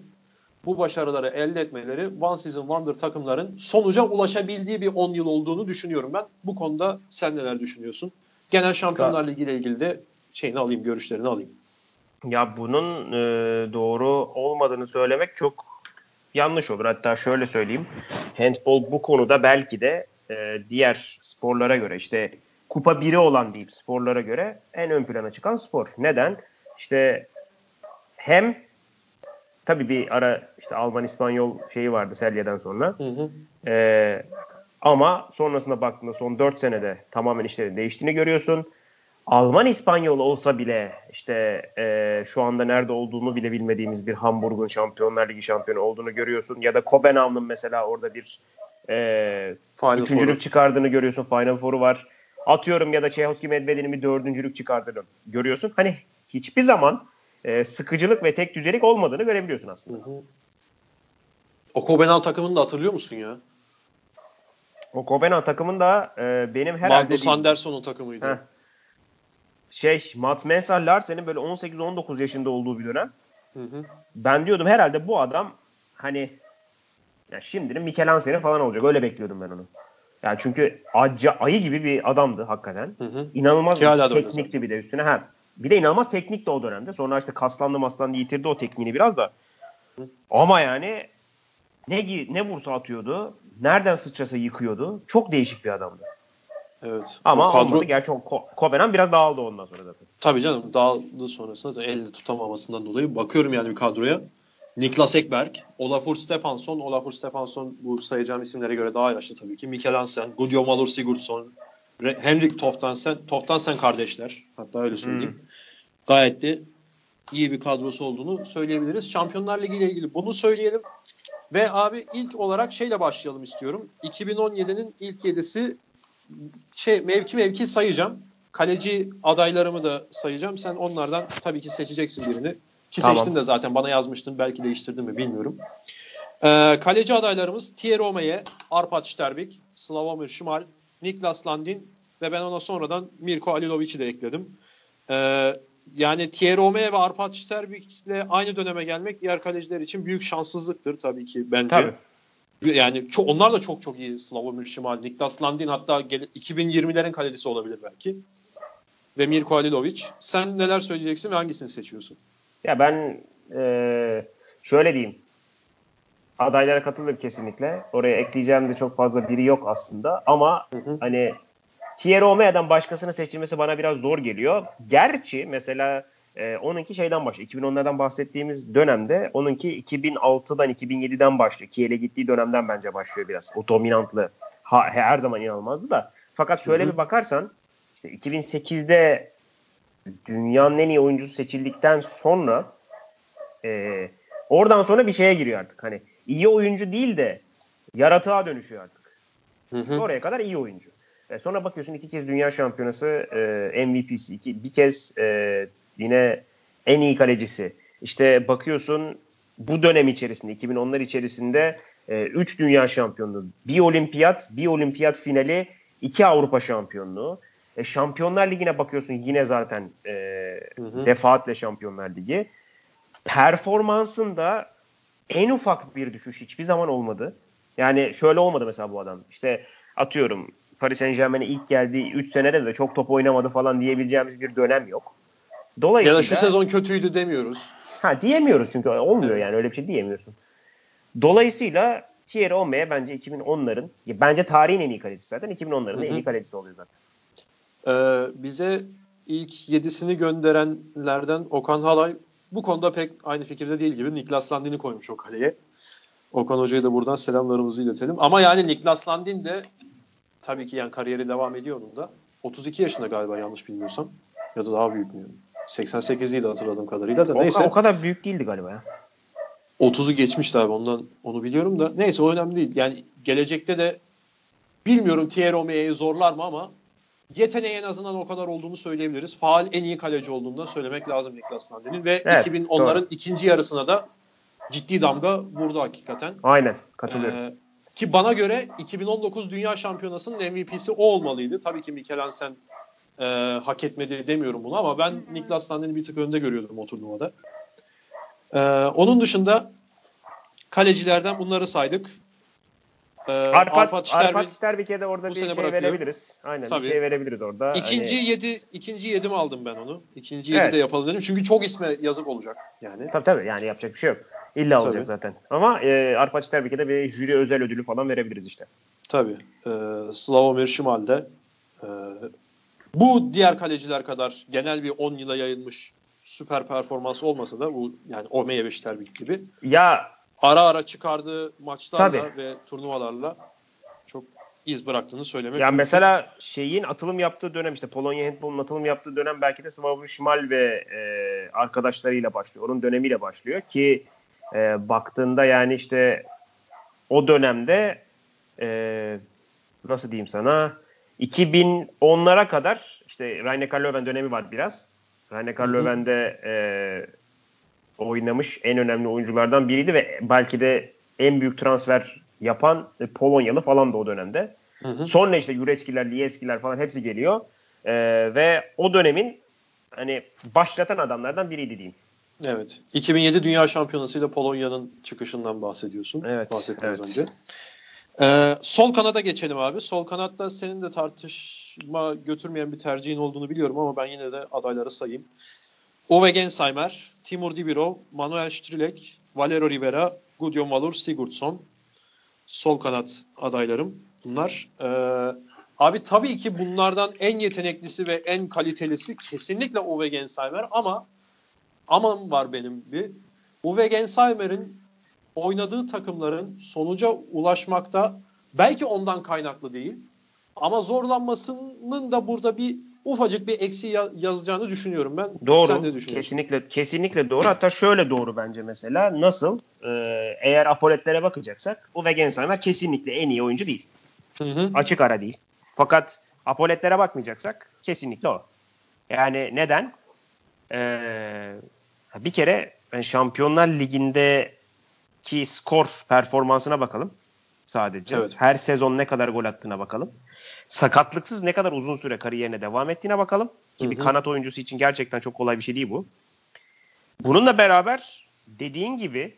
bu başarıları elde etmeleri One Season Wonder takımların sonuca ulaşabildiği bir 10 yıl olduğunu düşünüyorum ben. Bu konuda sen neler düşünüyorsun? Genel Şampiyonlar Ligi ile ilgili de şeyini alayım, görüşlerini alayım. Ya bunun doğru olmadığını söylemek çok yanlış olur. Hatta şöyle söyleyeyim. Handball bu konuda belki de diğer sporlara göre, işte kupa 1'i olan diyeyim sporlara göre en ön plana çıkan spor. Neden? İşte hem tabii bir ara işte Alman-İspanyol şeyi vardı Selya'dan sonra. Hı hı. Ama sonrasında baktığında son 4 senede tamamen işlerin değiştiğini görüyorsun. Alman-İspanyol olsa bile işte şu anda nerede olduğunu bile bilmediğimiz bir Hamburg'un Şampiyonlar Ligi şampiyonu olduğunu görüyorsun. Ya da Kopenhag'ın mesela orada bir üçüncülük foru çıkardığını görüyorsun. Final Four'u var. Atıyorum, ya da Çeyhovski Medvedin'in bir dördüncülük çıkardığını görüyorsun. Hani hiçbir zaman sıkıcılık ve tek düzelik olmadığını görebiliyorsun aslında. Hı hı. O Kopenhag takımını da hatırlıyor musun ya? O Kopenhag takımın da benim herhalde... Magnus Anderson'un takımıydı. Heh. Mats Mensah Larsen'in böyle 18-19 yaşında olduğu bir dönem. Hı hı. Ben diyordum herhalde bu adam hani ya şimdinin Mikel Hansen'in falan olacak. Öyle bekliyordum ben onu. Yani çünkü ayı gibi bir adamdı hakikaten. Hı hı. İnanılmaz teknikti bir de üstüne. Ha. Bir de inanılmaz teknikti o dönemde. Sonra işte kaslandı yitirdi o tekniğini biraz da. Hı. Ama yani ne vursa atıyordu. Nereden sıçrasa yıkıyordu. Çok değişik bir adamdı. Evet. Ama olmadı. Gerçi Kopenhag biraz dağıldı ondan sonra zaten. Tabii canım, dağıldı sonrasında da elde tutamamasından dolayı. Bakıyorum yani bir kadroya. Niklas Ekberg, Olafur Stefansson bu sayacağım isimlere göre daha yaşlı tabii ki. Mikel Hansen, Gudjon Valur Sigurdsson, Henrik Toftansen kardeşler. Hatta öyle söyleyeyim. Gayet de iyi bir kadrosu olduğunu söyleyebiliriz. Şampiyonlar Ligi ile ilgili bunu söyleyelim. Ve abi ilk olarak şeyle başlayalım istiyorum. 2017'nin ilk 7'si mevki sayacağım. Kaleci adaylarımı da sayacağım. Sen onlardan tabii ki seçeceksin birini. Ki tamam. Seçtin de zaten, bana yazmıştın. Belki değiştirdin mi bilmiyorum. Kaleci adaylarımız Thierry Omeyan, Arpad Sterbik, Slavomir Şumal, Niklas Landin ve ben ona sonradan Mirko Alilovic'i de ekledim. Yani Thierry Omeyan ve Arpad Sterbik'le aynı döneme gelmek diğer kaleciler için büyük şanssızlıktır tabii ki bence. Tabii. Yani onlar da çok çok iyi. Slavomir Şumal, Niklas Landin hatta 2020'lerin kalecisi olabilir belki. Ve Mirko Alilovic. Sen neler söyleyeceksin ve hangisini seçiyorsun? Ya ben şöyle diyeyim. Adaylara katılırım kesinlikle. Oraya ekleyeceğim de çok fazla biri yok aslında. Ama hani Thierry Omeyan'dan başkasını seçilmesi bana biraz zor geliyor. Gerçi mesela onunki şeyden başlıyor. 2010'lardan bahsettiğimiz dönemde onunki 2006'dan 2007'den başlıyor. Kiel'e gittiği dönemden bence başlıyor biraz. O dominantlı. Her zaman inanılmazdı da. Fakat şöyle bir bakarsan işte 2008'de dünyanın en iyi oyuncusu seçildikten sonra oradan sonra bir şeye giriyor artık. Hani iyi oyuncu değil de yaratığa dönüşüyor artık. Hı hı. Oraya kadar iyi oyuncu. Sonra bakıyorsun 2 kez Dünya Şampiyonası MVP'si. Bir kez yine en iyi kalecisi. İşte bakıyorsun bu dönem içerisinde 2010'lar içerisinde 3 dünya şampiyonluğu, bir olimpiyat finali, 2 Avrupa şampiyonluğu. Şampiyonlar Ligi'ne bakıyorsun yine zaten defaatle Şampiyonlar Ligi. Performansında en ufak bir düşüş hiçbir zaman olmadı. Yani şöyle olmadı mesela bu adam. İşte atıyorum Paris Saint Germain'e ilk geldiği 3 senede de çok top oynamadı falan diyebileceğimiz bir dönem yok. Dolayısıyla, ya da şu sezon kötüydü demiyoruz. Ha, diyemiyoruz çünkü olmuyor yani, öyle bir şey diyemiyorsun. Dolayısıyla Thierry Omeyan bence 2010'ların, bence tarihin en iyi kalecisi zaten, 2010'ların en iyi kalecisi oluyor zaten. Bize ilk 7'sini gönderenlerden Okan Halay bu konuda pek aynı fikirde değil gibi. Niklas Landin'i koymuş o kaleye. Okan Hoca'ya da buradan selamlarımızı iletelim. Ama yani Niklas Landin de tabii ki yani kariyeri devam ediyor onun da. 32 yaşında galiba, yanlış bilmiyorsam. Ya da daha büyük mü? 88'liydi hatırladığım kadarıyla da. Neyse. O kadar büyük değildi galiba ya. 30'u geçmişti abi, ondan onu biliyorum da. Neyse, o önemli değil. Yani gelecekte de bilmiyorum Thierry Omeyan'ı zorlar mı ama yeteneği en azından o kadar olduğunu söyleyebiliriz. Faal en iyi kaleci olduğunu söylemek lazım Niklas Landin'in ve evet, 2010'ların doğru. ikinci yarısına da ciddi damga vurdu hakikaten. Aynen, katılıyorum. Ki bana göre 2019 Dünya Şampiyonası'nın MVP'si o olmalıydı. Tabii ki Mikel Hansen hak etmedi demiyorum bunu ama ben Niklas Landin'i bir tık önde görüyordum o turnuvada. Onun dışında kalecilerden bunları saydık. Arpat Sterbik'e de orada bir şey bırakıyor. Verebiliriz. Aynen, tabii. Bir şey verebiliriz orada. İkinci yedim aldım ben onu. İkinci yedi de yapalım dedim. Çünkü çok isme yazık olacak. Yani. Tabii yani yapacak bir şey yok. İlla olacak tabii. Zaten. Ama Arpat Sterbik'e de bir jüri özel ödülü falan verebiliriz işte. Tabii. Slavomir Şumal de bu diğer kaleciler kadar genel bir 10 yıla yayılmış süper performans olmasa da bu yani Omeya Beşterbik gibi. Ya ara ara çıkardığı maçlarla tabii. ve turnuvalarla çok iz bıraktığını söylemek. Ya mesela şeyin atılım yaptığı dönem işte Polonya handbolunun atılım yaptığı dönem belki de Slavomir Şumal ve arkadaşlarıyla başlıyor. Onun dönemiyle başlıyor ki baktığında yani işte o dönemde nasıl diyeyim sana 2010'lara kadar işte Rainer Löwen dönemi var biraz. Rainer Löwen'de oynamış en önemli oyunculardan biriydi ve belki de en büyük transfer yapan Polonyalı falan da o dönemde. Hı hı. Sonra işte Jureckiler, Lieskiler falan hepsi geliyor. Ve o dönemin hani başlatan adamlardan biriydi diyeyim. Evet. 2007 Dünya Şampiyonası ile Polonya'nın çıkışından bahsediyorsun. Evet. Bahsettiğimiz evet. önce. Sol kanada geçelim abi. Sol kanatta senin de tartışma götürmeyen bir tercihin olduğunu biliyorum ama ben yine de adayları sayayım. Ove Gensheimer, Timur Dibirov, Manuel Strilek, Valero Rivera, Gudjon Valur Sigurdsson. Sol kanat adaylarım bunlar. Abi tabii ki bunlardan en yeteneklisi ve en kalitelisi kesinlikle Ove Gensheimer ama aman var benim bir. Ove Gensheimer'in oynadığı takımların sonuca ulaşmakta belki ondan kaynaklı değil ama zorlanmasının da burada bir ufacık bir eksiği yazacağını düşünüyorum ben. Doğru. Sen ne düşünüyorsun? Kesinlikle doğru. Hatta şöyle doğru bence mesela. Nasıl? Eğer apoletlere bakacaksak Uwe Gensheimer kesinlikle en iyi oyuncu değil. Hı hı. Açık ara değil. Fakat apoletlere bakmayacaksak kesinlikle o. Yani neden? Bir kere Şampiyonlar Ligi'ndeki skor performansına bakalım. Sadece. Evet. Her sezon ne kadar gol attığına bakalım. Sakatlıksız ne kadar uzun süre kariyerine devam ettiğine bakalım. Ki bir kanat oyuncusu için gerçekten çok kolay bir şey değil bu. Bununla beraber dediğin gibi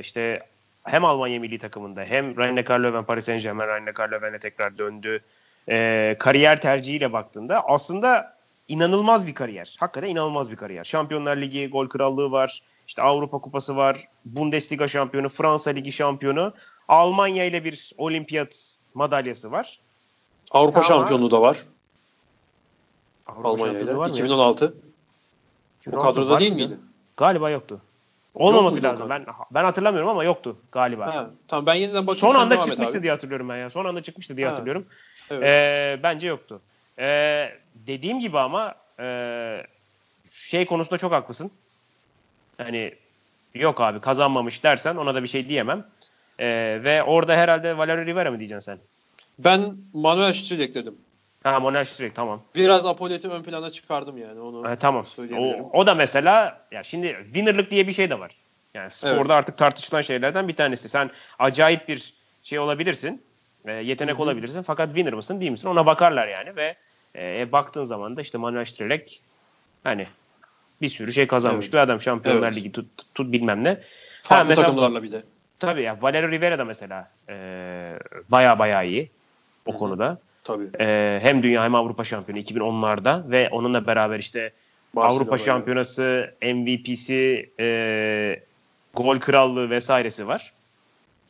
işte hem Almanya milli takımında hem Rhein-Neckar-Löwen Paris Saint Germain Rhein-Neckar-Löwen'e tekrar döndü. Kariyer tercihiyle baktığında aslında inanılmaz bir kariyer. Hakikaten inanılmaz bir kariyer. Şampiyonlar Ligi, gol krallığı var. İşte Avrupa Kupası var. Bundesliga şampiyonu, Fransa Ligi şampiyonu. Almanya ile bir olimpiyat madalyası var. Avrupa şampiyonluğu da var. Almanya ile 2016. O kadroda değil miydi? Galiba yoktu. Olmaması lazım. Ben hatırlamıyorum ama yoktu galiba. Ha, tamam ben yeniden bakıyorum. Son anda çıkmıştı diye hatırlıyorum ben ya. Son anda çıkmıştı diye hatırlıyorum. Evet. Bence yoktu. Dediğim gibi ama şey konusunda çok haklısın. Hani yok abi kazanmamış dersen ona da bir şey diyemem. Ve orada herhalde Valero Rivera mı diyeceksin sen? Ben Manuel Strilek dedim. Ha Manuel Strilek tamam. Biraz Apolet'i ön plana çıkardım yani onu. Tamam. O da mesela ya şimdi winnerlık diye bir şey de var. Yani sporda evet. artık tartışılan şeylerden bir tanesi. Sen acayip bir şey olabilirsin. Yetenek Hı-hı. olabilirsin fakat winner mısın değil misin? Ona bakarlar yani ve baktığın zaman da işte Manuel Strilek hani bir sürü şey kazanmış. Evet. Bir adam Şampiyonlar evet. Ligi tut bilmem ne. Farklı mesela, takımlarla bir de. Tabii ya Valero Rivera da mesela baya iyi. O Hı-hı. konuda. Tabii. Hem dünya hem Avrupa şampiyonu 2010'larda ve onunla beraber işte Barcelona Avrupa şampiyonası, MVP'si, gol krallığı vesairesi var.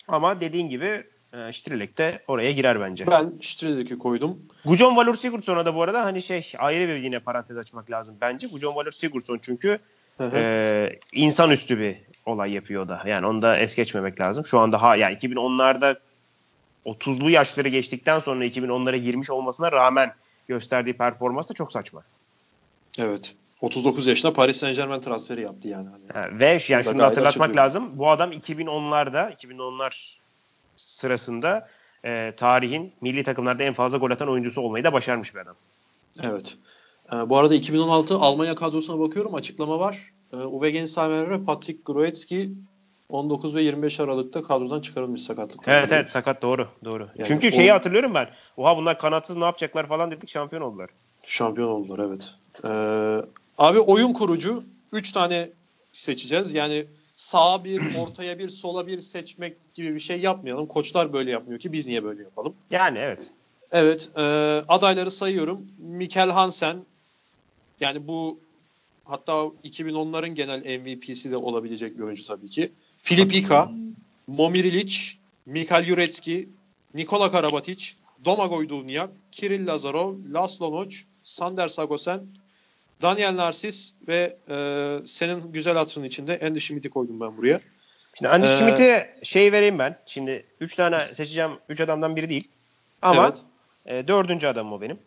Ama dediğin gibi Strilek de oraya girer bence. Ben Strilek'i koydum. Gudjon Valur Sigurdsson'a da bu arada hani ayrı bir yine parantez açmak lazım bence. Gudjon Valur Sigurdsson çünkü insanüstü bir olay yapıyor da. Yani onu da es geçmemek lazım. Şu anda yani 2010'larda 30'lu yaşları geçtikten sonra 2010'lara girmiş olmasına rağmen gösterdiği performans da çok saçma. Evet. 39 yaşında Paris Saint Germain transferi yaptı yani. Ve yani şunu hatırlatmak lazım. Bu adam 2010'lar sırasında tarihin milli takımlarda en fazla gol atan oyuncusu olmayı da başarmış bir adam. Evet. Bu arada 2016 Almanya kadrosuna bakıyorum. Açıklama var. Uwe Gensheimer ve Patrick Gruevski 19 ve 25 Aralık'ta kadrodan çıkarılmış sakatlıktan. Evet sakat doğru. Yani çünkü şeyi hatırlıyorum ben. Oha bunlar kanatsız ne yapacaklar falan dedik, şampiyon oldular. Şampiyon oldular evet. Abi oyun kurucu 3 tane seçeceğiz. Yani sağa bir, ortaya bir, sola bir seçmek gibi bir şey yapmayalım. Koçlar böyle yapmıyor ki biz niye böyle yapalım? Yani evet. Evet. Adayları sayıyorum. Mikel Hansen, yani bu hatta 2010'ların genel MVP'si de olabilecek bir oyuncu tabii ki. Filip Yika, Momiriliç, Mikhail Yuretski, Nikola Karabatic, Domagoj Duvnjak, Kiril Lazarov, Laszlo Nagy, Sander Sagosen, Daniel Narcis ve senin güzel hatırın içinde Andy Schmidt'i koydum ben buraya. Şimdi Andy Schmidt'e şey vereyim ben. Şimdi 3 tane seçeceğim. 3 adamdan biri değil. Ama 4. adam o benim.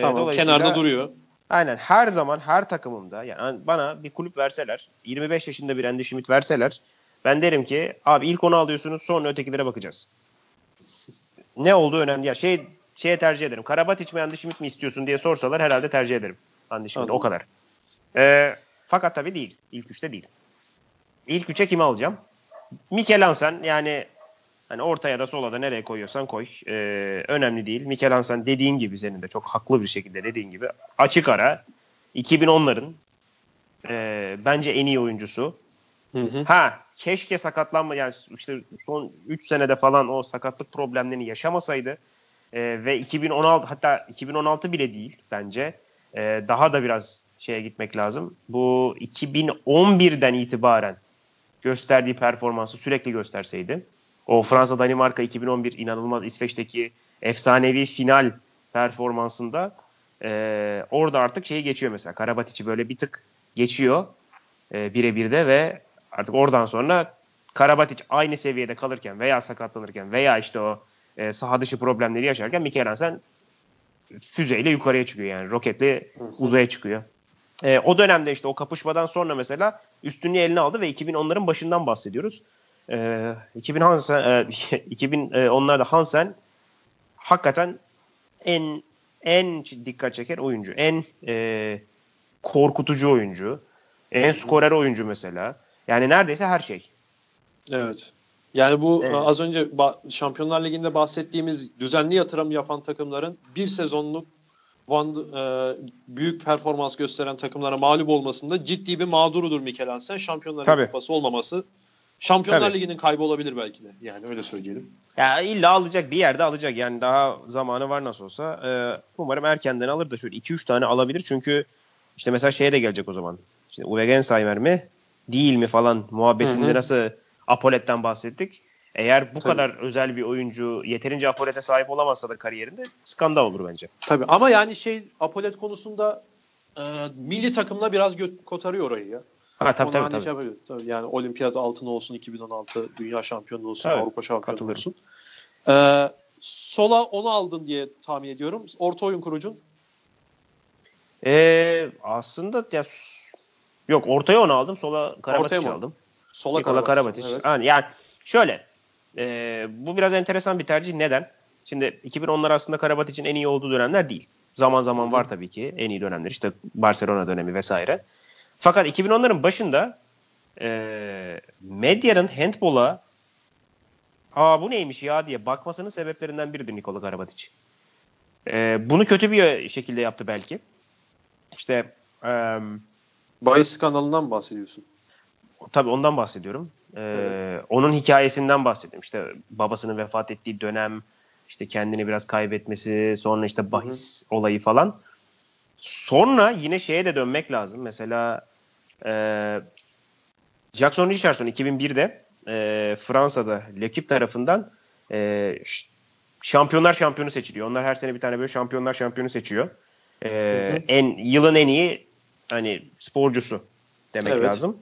Tamam, kenarda duruyor. Aynen, her zaman her takımımda yani bana bir kulüp verseler, 25 yaşında bir Andy Schmidt verseler, ben derim ki abi ilk onu alıyorsunuz, sonra ötekilere bakacağız. Ne olduğu önemli. Ya şeye tercih ederim. Karabatic mi Andy Schmidt mi istiyorsun diye sorsalar herhalde tercih ederim Andy Schmidt. O kadar. Fakat tabii değil. İlk üçte değil. İlk üçe kimi alacağım? Mikel Hansen, yani hani ortaya da sola da nereye koyuyorsan koy. Önemli değil. Mikel Hansen dediğin gibi, senin de çok haklı bir şekilde dediğin gibi, açık ara 2010'ların bence en iyi oyuncusu. Keşke sakatlanma, yani işte son 3 senede falan o sakatlık problemlerini yaşamasaydı ve 2016, hatta 2016 bile değil bence, daha da biraz şeye gitmek lazım. Bu 2011'den itibaren gösterdiği performansı sürekli gösterseydi, o Fransa-Danimarka 2011 inanılmaz İsveç'teki efsanevi final performansında orada artık şeyi geçiyor mesela. Karabatic'i böyle bir tık geçiyor birebir de ve artık oradan sonra Karabatic aynı seviyede kalırken veya sakatlanırken veya işte o saha dışı problemleri yaşarken Mikel Hansen füzeyle yukarıya çıkıyor, yani roketle uzaya çıkıyor. O dönemde işte o kapışmadan sonra mesela üstünlüğü eline aldı ve 2010'ların başından bahsediyoruz. 2010'larda Hansen hakikaten en dikkat çeker oyuncu, en korkutucu oyuncu, en skorer oyuncu mesela. Yani neredeyse her şey. Evet. Yani bu az önce Şampiyonlar Ligi'nde bahsettiğimiz düzenli yatırım yapan takımların bir sezonluk büyük performans gösteren takımlara mağlup olmasında ciddi bir mağdurudur Mikel Hansen. Şampiyonlar Ligi kupası olmaması Şampiyonlar Ligi'nin kaybı olabilir belki de. Yani öyle söyleyelim. Ya illa alacak, bir yerde alacak. Yani daha zamanı var nasıl olsa. Umarım erkenden alır da şöyle 2-3 tane alabilir. Çünkü işte mesela şeye de gelecek o zaman. Şimdi Uwe Gensheimer mi değil mi falan muhabbetinde nasıl Apolet'ten bahsettik. Eğer bu kadar özel bir oyuncu yeterince Apolet'e sahip olamazsa da kariyerinde skandal olur bence. Tabii ama yani Apolet konusunda milli takımla biraz kotarıyor orayı ya. Ha, tabii. Yani olimpiyat altını olsun, 2016 dünya şampiyonu olsun, tabii, Avrupa şampiyonu olsun. Sola onu aldın diye tahmin ediyorum. Orta oyun kurucun? Aslında ya, yok, ortaya onu aldım, sola Karabatic'i aldım. Sola Karabatic. Evet. Yani şöyle, bu biraz enteresan bir tercih. Neden? Şimdi 2010'lar aslında Karabatic'in en iyi olduğu dönemler değil. Zaman zaman var tabii ki en iyi dönemler, işte Barcelona dönemi vesaire. Fakat 2010'ların başında medyanın handbola bu neymiş ya diye bakmasının sebeplerinden biridir Nikola Karabatic. Bunu kötü bir şekilde yaptı belki. İşte bahis kanalından bahsediyorsun. Tabii ondan bahsediyorum. Evet. Onun hikayesinden bahsediyorum. İşte babasının vefat ettiği dönem, işte kendini biraz kaybetmesi, sonra işte bahis olayı falan. Sonra yine şeye de dönmek lazım. Mesela Jackson Richardson 2001'de Fransa'da L'Equipe tarafından şampiyonlar şampiyonu seçiliyor. Onlar her sene bir tane böyle şampiyonlar şampiyonu seçiyor. Yılın en iyi hani sporcusu demek lazım.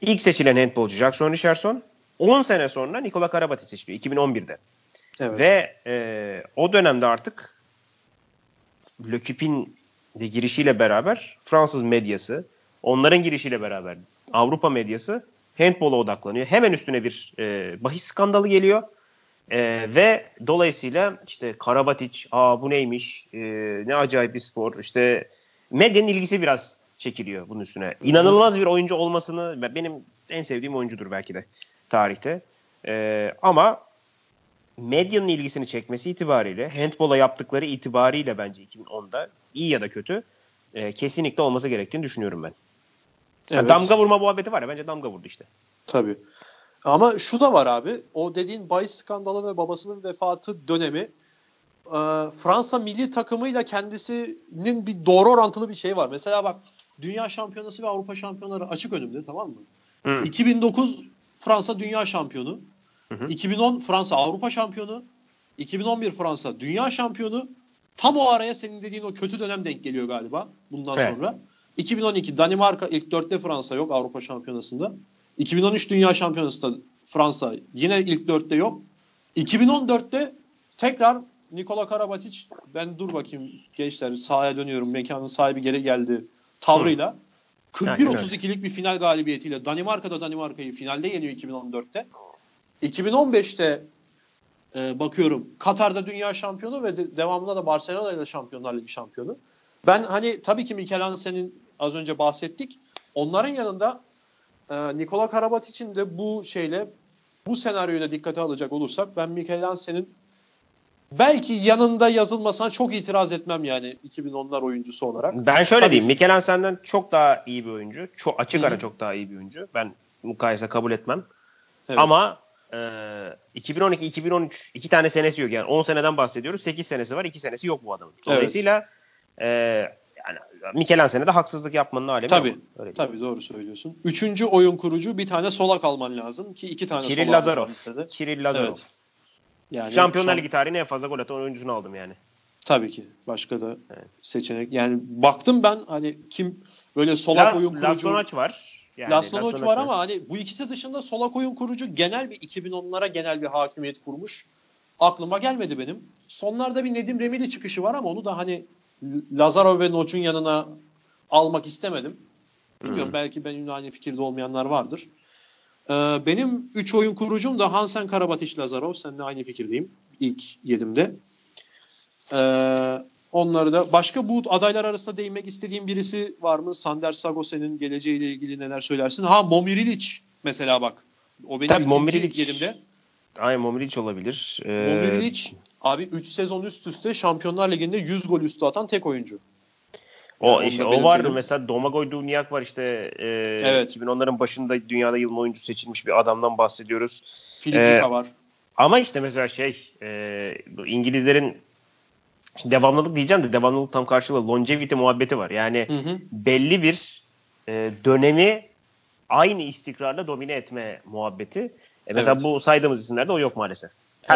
İlk seçilen handbolcu Jackson Richardson 10 sene sonra Nikola Karabatic seçiliyor 2011'de. Evet. Ve o dönemde artık Le Cup'in de girişiyle beraber Fransız medyası, onların girişiyle beraber Avrupa medyası handbola odaklanıyor. Hemen üstüne bir bahis skandalı geliyor. Ve dolayısıyla işte Karabatic, bu neymiş, ne acayip bir spor. İşte medyanın ilgisi biraz çekiliyor bunun üstüne. İnanılmaz bir oyuncu olmasını, benim en sevdiğim oyuncudur belki de tarihte. Ama medyanın ilgisini çekmesi itibariyle, handbola yaptıkları itibariyle bence 2010'da iyi ya da kötü kesinlikle olması gerektiğini düşünüyorum ben. Evet. Yani damga vurma muhabbeti var ya, bence damga vurdu işte. Tabii. Ama şu da var abi, o dediğin bahis skandalı ve babasının vefatı dönemi, Fransa milli takımıyla kendisinin bir doğru orantılı bir şey var. Mesela bak, Dünya Şampiyonası ve Avrupa Şampiyonları açık önümde, tamam mı? Hı. 2009 Fransa Dünya Şampiyonu, hı hı. 2010 Fransa Avrupa Şampiyonu, 2011 Fransa Dünya Şampiyonu. Tam o araya senin dediğin o kötü dönem denk geliyor galiba bundan sonra. 2012 Danimarka ilk 4'te, Fransa yok Avrupa Şampiyonası'nda. 2013 Dünya Şampiyonası'nda Fransa yine ilk 4'te yok. 2014'te tekrar Nikola Karabatic, ben dur bakayım gençler sahaya dönüyorum, mekanın sahibi geri geldi tavrıyla 41-32'lik bir final galibiyetiyle Danimarka'da Danimarka'yı finalde yeniyor 2014'te. 2015'te bakıyorum Katar'da dünya şampiyonu ve devamında da Barcelona ile Şampiyonlar Ligi şampiyonu. Ben hani tabii ki Mikel Hansen'in az önce bahsettik. Onların yanında Nikola Karabatic için de bu şeyle, bu senaryoyu da dikkate alacak olursak, ben Mikel Hansen'in belki yanında yazılmasına çok itiraz etmem yani 2010'lar oyuncusu olarak. Ben şöyle diyeyim, Mikel Hansen'den çok daha iyi bir oyuncu. Çok açık ara çok daha iyi bir oyuncu. Ben mukayese kabul etmem. Evet. Ama 2012-2013 iki tane senesi yok. Yani 10 seneden bahsediyoruz. 8 senesi var. 2 senesi yok bu adamın. Dolayısıyla yani Mikel Hansen'e de haksızlık yapmanın alemi yok. Tabii doğru söylüyorsun. 3. oyun kurucu bir tane solak alman lazım ki 2 tane solak. Kiril Lazarov. Evet. Yani Şampiyonlar Ligi tarihine en fazla gol atan oyuncusunu aldım yani. Tabii ki. Başka da seçenek. Yani baktım ben hani kim böyle solak oyun kurucu. Laszlo Nagy var. Yani Laszlo Nagy var ama hani bu ikisi dışında solak oyun kurucu genel bir 2010'lara genel bir hakimiyet kurmuş. Aklıma gelmedi benim. Sonlarda bir Nedim Remili çıkışı var ama onu da hani Lazarov ve Noç'un yanına almak istemedim. Bilmiyorum, belki benimle aynı fikirde olmayanlar vardır. Benim 3 oyun kurucum da Hansen, Karabatic, Lazarov. Seninle aynı fikirdeyim. İlk 7'imde. Onları da başka bu adaylar arasında değinmek istediğim birisi var mı? Sander Sagosen'in geleceğiyle ilgili neler söylersin? Momiriliç mesela bak. O benim ilk 7'imde. Aynen, Momiriliç olabilir. Momiriliç abi 3 sezon üst üste Şampiyonlar Ligi'nde 100 gol üstü atan tek oyuncu. O yani işte o var mı? Mesela Domagoj Duvnjak var işte. Evet. 2010'ların başında dünyada yılın oyuncusu seçilmiş bir adamdan bahsediyoruz. Filipika var. Ama işte mesela İngilizlerin devamlılık diyeceğim de devamlılık tam karşılığı longevity muhabbeti var. Yani belli bir dönemi aynı istikrarla domine etme muhabbeti. Mesela bu saydığımız isimlerde o yok maalesef.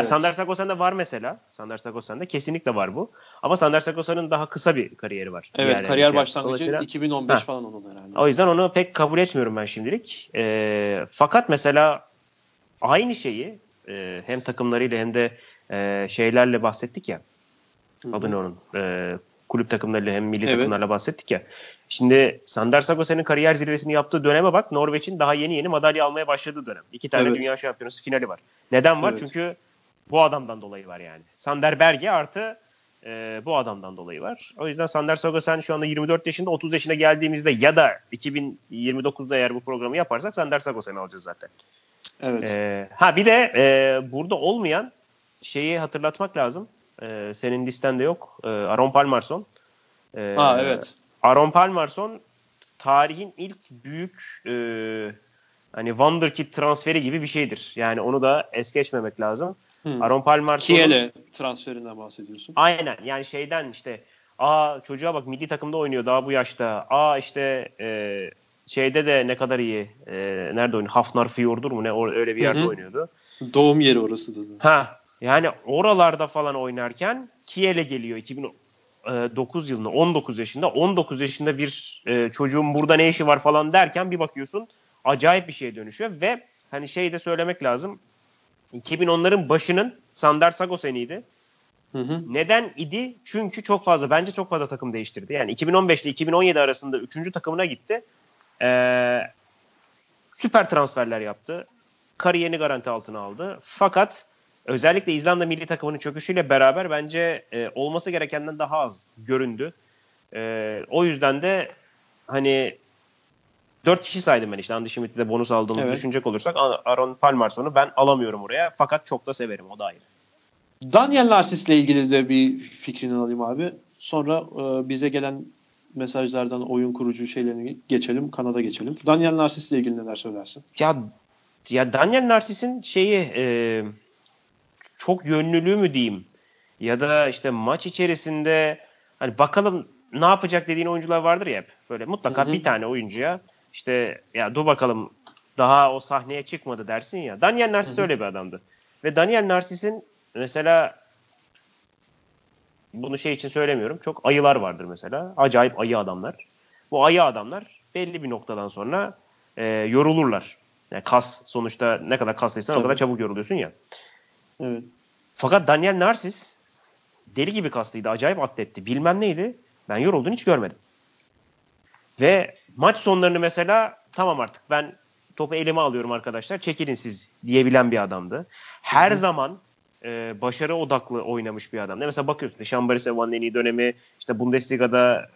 Sander Sagosen'de var mesela. Sander Sagosen'de kesinlikle var bu. Ama Sander Sagosen'in daha kısa bir kariyeri var. Evet, kariyer başlangıcı 2015 falan onun herhalde. O yüzden onu pek kabul etmiyorum ben şimdilik. Fakat mesela aynı şeyi hem takımlarıyla hem de şeylerle bahsettik ya. Adını onun. Kulüp takımlarıyla hem milli takımlarla bahsettik ya. Şimdi Sander Sagosen'in kariyer zirvesini yaptığı döneme bak, Norveç'in daha yeni madalya almaya başladığı dönem. 2 tane dünya şampiyonası finali var. Neden var? Çünkü bu adamdan dolayı var yani. Sander Berge artı bu adamdan dolayı var. O yüzden Sander Sagosen şu anda 24 yaşında, 30 yaşına geldiğimizde ya da 2029'da eğer bu programı yaparsak Sander Sagosen'i alacağız zaten. Evet. Bir de burada olmayan şeyi hatırlatmak lazım. Senin listende yok. Aaron Palmarsson. Aaron Palmarsson tarihin ilk büyük wonderkid transferi gibi bir şeydir. Yani onu da es geçmemek lazım. Aaron Palmarsson Kiel'e transferinden bahsediyorsun. Aynen. Yani çocuğa bak, milli takımda oynuyor daha bu yaşta. Şeyde de ne kadar iyi. Nerede oynuyor? Hafnar Fjordur mu ne? Öyle bir yerde oynuyordu. Doğum yeri orası da. Yani oralarda falan oynarken Kiel'e geliyor 2009 yılında 19 yaşında bir çocuğun burada ne işi var falan derken bir bakıyorsun acayip bir şeye dönüşüyor ve hani şey de söylemek lazım, 2010'ların başının Sander Sagosen'iydi. Neden idi? Çünkü çok fazla takım değiştirdi. Yani 2015 ile 2017 arasında 3. takımına gitti. Süper transferler yaptı. Kariyerini garanti altına aldı. Fakat özellikle İzlanda milli takımının çöküşüyle beraber bence olması gerekenden daha az göründü. O yüzden de hani 4 kişi saydım ben işte. Andy Schmidt'i de bonus aldığımızı düşünecek olursak Aaron Palmerson'u ben alamıyorum oraya. Fakat çok da severim, o da ayrı. Daniel Narcis'le ilgili de bir fikrini alayım abi. Sonra bize gelen mesajlardan oyun kurucu şeylerini geçelim, kanada geçelim. Daniel Narcis'le ilgili neler söylersin? Ya Daniel Narcis'in şeyi çok yönlülüğü mü diyeyim? Ya da işte maç içerisinde hani bakalım ne yapacak dediğin oyuncular vardır ya hep. Böyle mutlaka bir tane oyuncuya işte ya dur bakalım daha o sahneye çıkmadı dersin ya. Daniel Narcis öyle bir adamdı. Ve Daniel Narcis'in mesela bunu şey için söylemiyorum. Çok ayılar vardır mesela. Acayip ayı adamlar. Bu ayı adamlar belli bir noktadan sonra yorulurlar. Yani kas sonuçta, ne kadar kaslıysan o kadar çabuk yoruluyorsun ya. Evet. Fakat Daniel Narcis deli gibi kaslıydı. Acayip atletti. Bilmem neydi. Ben yorulduğunu hiç görmedim. Ve maç sonlarını mesela tamam artık ben topu elime alıyorum arkadaşlar, çekilin siz diyebilen bir adamdı. Her zaman başarı odaklı oynamış bir adam. Mesela bakıyorsun Şambaris Evan'ın en iyi dönemi, işte Bundesliga'da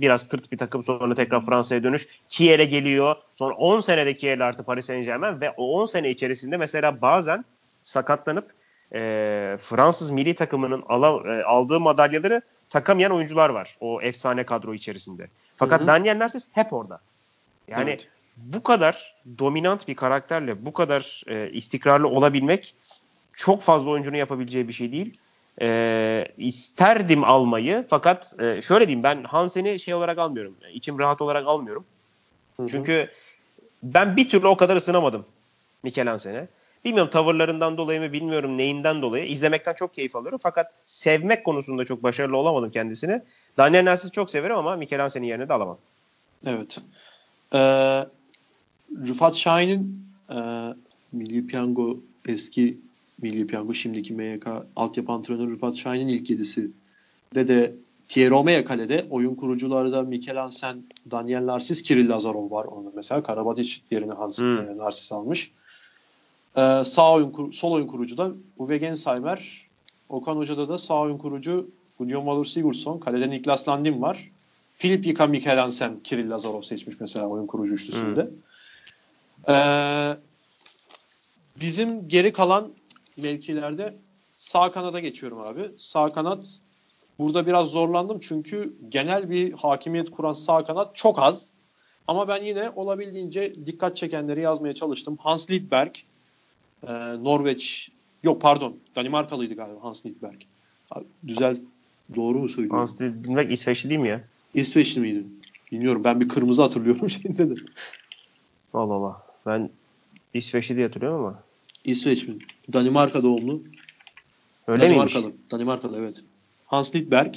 biraz tırt bir takım, sonra tekrar Fransa'ya dönüş. Kiel'e geliyor. Sonra 10 senede Kiel artı Paris Saint Germain ve o 10 sene içerisinde mesela bazen sakatlanıp Fransız milli takımının aldığı madalyaları takamayan oyuncular var o efsane kadro içerisinde. Fakat Daniel Narcis hep orada. Yani bu kadar dominant bir karakterle bu kadar istikrarlı olabilmek çok fazla oyuncunun yapabileceği bir şey değil. İsterdim almayı fakat şöyle diyeyim, ben Hansen'i şey olarak almıyorum. İçim rahat olarak almıyorum. Çünkü ben bir türlü o kadar ısınamadım Mikel Hansen'e. Bilmiyorum tavırlarından dolayı mı, bilmiyorum neyinden dolayı. İzlemekten çok keyif alıyorum fakat sevmek konusunda çok başarılı olamadım kendisini. Daniel Narcis'i çok severim ama Mikel Hansen'in yerine de alamam. Evet. Rıfat Şahin'in Milli Piyango eski Milli Piyango, şimdiki MYK altyapı antrenörü Rıfat Şahin'in ilk 7'si de Thierry Omeyan kalede, oyun kurucularda Mikel Hansen, Daniel Narcis, Kiril Lazarov var onun mesela. Karabatic yerine Hans Narcis almış. Sol oyun kurucu da Uwe Gensheimer. Okan Hoca'da da sağ oyun kurucu Gudjon Valur Sigurdsson. Kalede Niklas Landin var. Filip Yika, Mikel Hansen, Kiril Lazarov seçmiş mesela oyun kurucu üçlüsünde. Bizim geri kalan mevkilerde sağ kanada geçiyorum abi. Sağ kanat burada biraz zorlandım çünkü genel bir hakimiyet kuran sağ kanat çok az. Ama ben yine olabildiğince dikkat çekenleri yazmaya çalıştım. Hans Lindberg, Danimarkalıydı galiba Hans Lindberg. Abi, doğru mu söylüyorum? Hans Lindberg İsveçli değil mi ya? İsveçli miydi? Bilmiyorum, ben bir kırmızı hatırlıyorum şeyinde de. Allah Allah, ben İsveçli diye hatırlıyorum ama. İsveç mi? Danimarka doğumlu. Öyle Danimarkalı miymiş? Danimarkalı, evet. Hans Lindberg,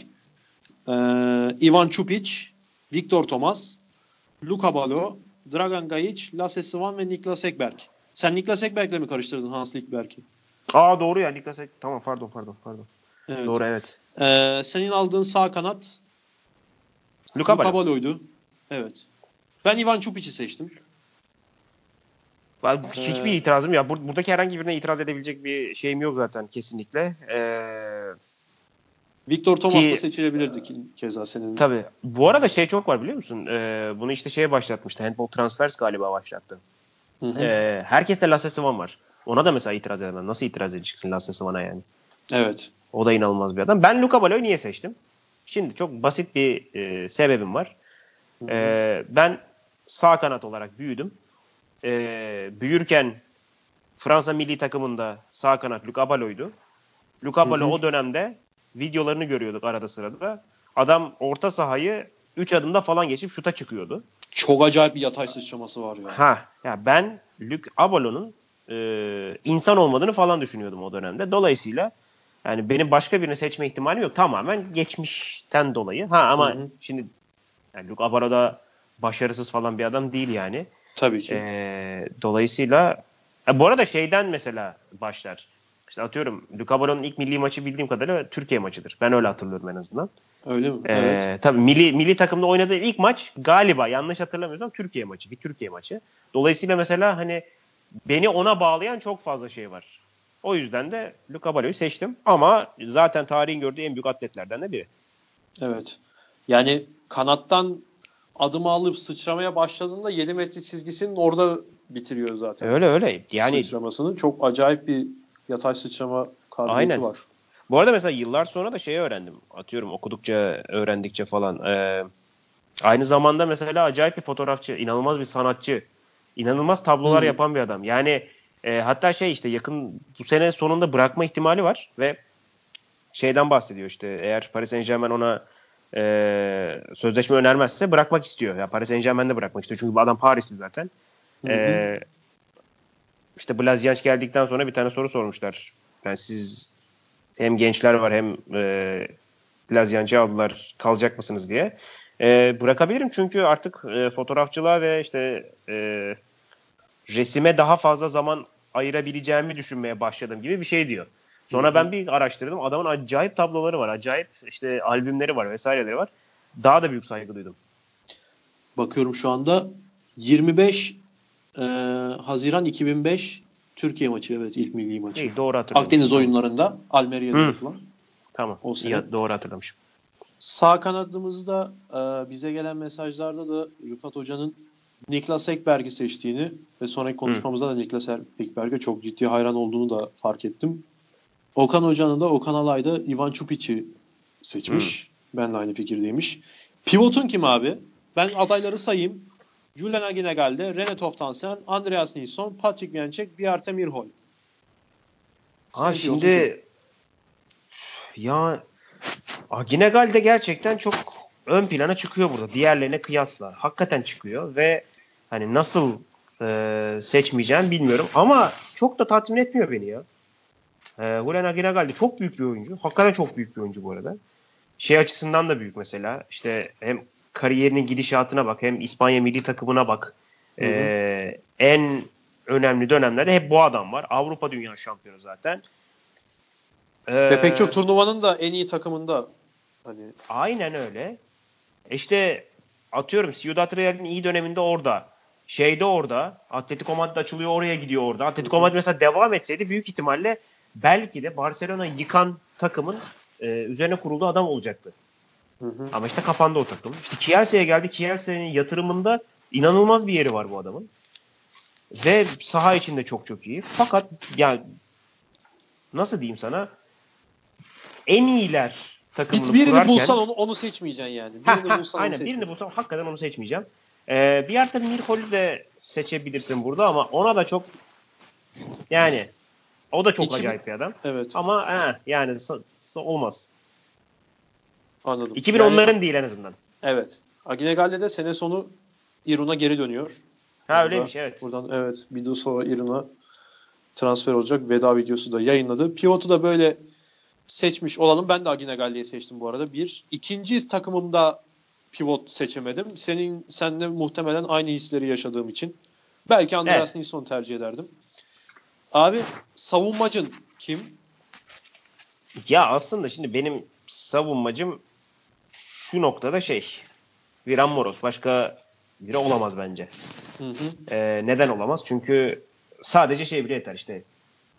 Ivan Čupić, Viktor Tomas, Luka Balo, Dragan Gajić, Lasse Schwann ve Niklas Ekberg. Sen Niklas Ekberg'le mi karıştırdın Hans Lindberg'i? Doğru ya, Niklas Ekberg. Tamam, pardon. Evet. Doğru, evet. Senin aldığın sağ kanat Luka Balo'ydu. Evet. Ben Ivan Čupić'i seçtim. Hiçbir itirazım ya. Buradaki herhangi birine itiraz edebilecek bir şeyim yok zaten kesinlikle. Viktor Tomas'la seçilebilirdik keza senin. Tabii. Bu arada şey çok var biliyor musun? Bunu işte şeye başlatmıştı. Handball Transfers galiba başlattı. Herkeste Laszlo Schwann var. Ona da mesela itiraz edemem. Nasıl itiraz edeceksin Laszlo Schwann'a yani? Evet. O da inanılmaz bir adam. Ben Luka Balo'yu niye seçtim? Şimdi çok basit bir sebebim var. Ben sağ kanat olarak büyüdüm. Büyürken Fransa milli takımında sağ kanat Luka Balo'ydu. Luka Balo o dönemde videolarını görüyorduk arada sırada. Adam orta sahayı 3 adımda falan geçip şuta çıkıyordu. Çok acayip bir yatay sıçraması var ya. Ya ben Luka Balo'nun insan olmadığını falan düşünüyordum o dönemde. Dolayısıyla Yani benim başka birini seçme ihtimalim yok. Tamamen geçmişten dolayı. Ha ama şimdi yani Luke Abaro'da başarısız falan bir adam değil yani. Tabii ki. Dolayısıyla bu arada şeyden mesela başlar. İşte atıyorum Luke Abaro'nun ilk milli maçı bildiğim kadarıyla Türkiye maçıdır. Ben öyle hatırlıyorum en azından. Öyle mi? Evet. Tabii milli takımda oynadığı ilk maç galiba yanlış hatırlamıyorsam Türkiye maçı. Bir Türkiye maçı. Dolayısıyla mesela hani beni ona bağlayan çok fazla şey var. O yüzden de Luke Abaro'yu seçtim. Ama zaten tarihin gördüğü en büyük atletlerden de biri. Evet. Yani kanattan adımı alıp sıçramaya başladığında 7 metre çizgisinin orada bitiriyor zaten. Öyle. Yani sıçramasının çok acayip bir yatay sıçrama kabiliyeti var. Bu arada mesela yıllar sonra da şeyi öğrendim. Atıyorum okudukça, öğrendikçe falan. Aynı zamanda mesela acayip bir fotoğrafçı, inanılmaz bir sanatçı, inanılmaz tablolar yapan bir adam. Yani hatta işte yakın bu sene sonunda bırakma ihtimali var ve şeyden bahsediyor işte eğer Paris Saint Germain ona sözleşme önermezse bırakmak istiyor. Yani Paris Saint Germain'de bırakmak istiyor. Çünkü bu adam Parisli zaten. İşte Blaziyanç geldikten sonra bir tane soru sormuşlar. Yani siz hem gençler var hem Blaziyanç'ı aldılar kalacak mısınız diye. Bırakabilirim çünkü artık fotoğrafçılığa ve işte resime daha fazla zaman ayırabileceğimi düşünmeye başladım gibi bir şey diyor. Sonra ben bir araştırdım. Adamın acayip tabloları var. Acayip işte albümleri var vesaireleri var. Daha da büyük saygı duydum. Bakıyorum şu anda 25 Haziran 2005 Türkiye maçı evet ilk milli maçı. Doğru hatırlamışım. Akdeniz oyunlarında Almeria'da yapılan. Tamam. O sene. Ya, doğru hatırlamışım. Sağ kanadımızda bize gelen mesajlarda da Rüfat Hoca'nın Niklas Ekberg'i seçtiğini ve sonraki konuşmamızda da Niklas Ekberg'e çok ciddi hayran olduğunu da fark ettim. Okan Hoca'nın da Okan Alay'da Ivan Çupic'i seçmiş. Benle aynı fikirdeymiş. Pivotun kim abi? Ben adayları sayayım. Julen Aginegal'de, Rene Toftansen, Andreas Nilsson, Patrick Viencek, Vierte Mirhol. Ha şimdi ya Aginegal de gerçekten çok ön plana çıkıyor burada. Diğerlerine kıyasla. Hakikaten çıkıyor ve hani nasıl seçmeyeceğim bilmiyorum. Ama çok da tatmin etmiyor beni ya. Julen Aginegal de çok büyük bir oyuncu. Hakikaten çok büyük bir oyuncu bu arada. Şey açısından da büyük mesela. İşte hem kariyerinin gidişatına bak hem İspanya milli takımına bak. En önemli dönemlerde hep bu adam var. Avrupa Dünya Şampiyonu zaten. Ve pek çok turnuvanın da en iyi takımında. Hani... Aynen öyle. İşte atıyorum Ciudad Real'in iyi döneminde orada. Şeyde orada. Atletico Madrid açılıyor oraya gidiyor orada. Atletico Madrid mesela devam etseydi büyük ihtimalle belki de Barcelona'yı yıkan takımın üzerine kurulduğu adam olacaktı. Ama işte kapandı o takım. İşte Kielce'ye geldi. Kielce'nin yatırımında inanılmaz bir yeri var bu adamın. Ve saha içinde çok iyi. Fakat yani nasıl diyeyim sana en iyiler takımını birini kurarken... bulsan onu seçmeyeceksin yani. Birini bulsan hakikaten onu seçmeyeceğim. Bir yerde Mirhol'ü de seçebilirsin burada ama ona da çok yani o da çok acayip bir adam. Evet. Ama yani olmaz. Anladım. 2010'ların yani, değil en azından. Evet. Aginegal'de de sene sonu İrun'a geri dönüyor. Öyleymiş evet. Buradan evet video sonra İrun'a transfer olacak. Veda videosu da yayınladı. Pivot'u da böyle seçmiş olalım. Ben de Aginegal'li'yi seçtim bu arada. Bir. İkinci takımımda pivot seçemedim. Senle muhtemelen aynı hisleri yaşadığım için. Belki Andreas Nilsson'u tercih ederdim. Abi savunmacın kim? Ya aslında şimdi benim savunmacım şu noktada Viran Moros. Başka biri olamaz bence. Neden olamaz? Çünkü sadece bile yeter işte.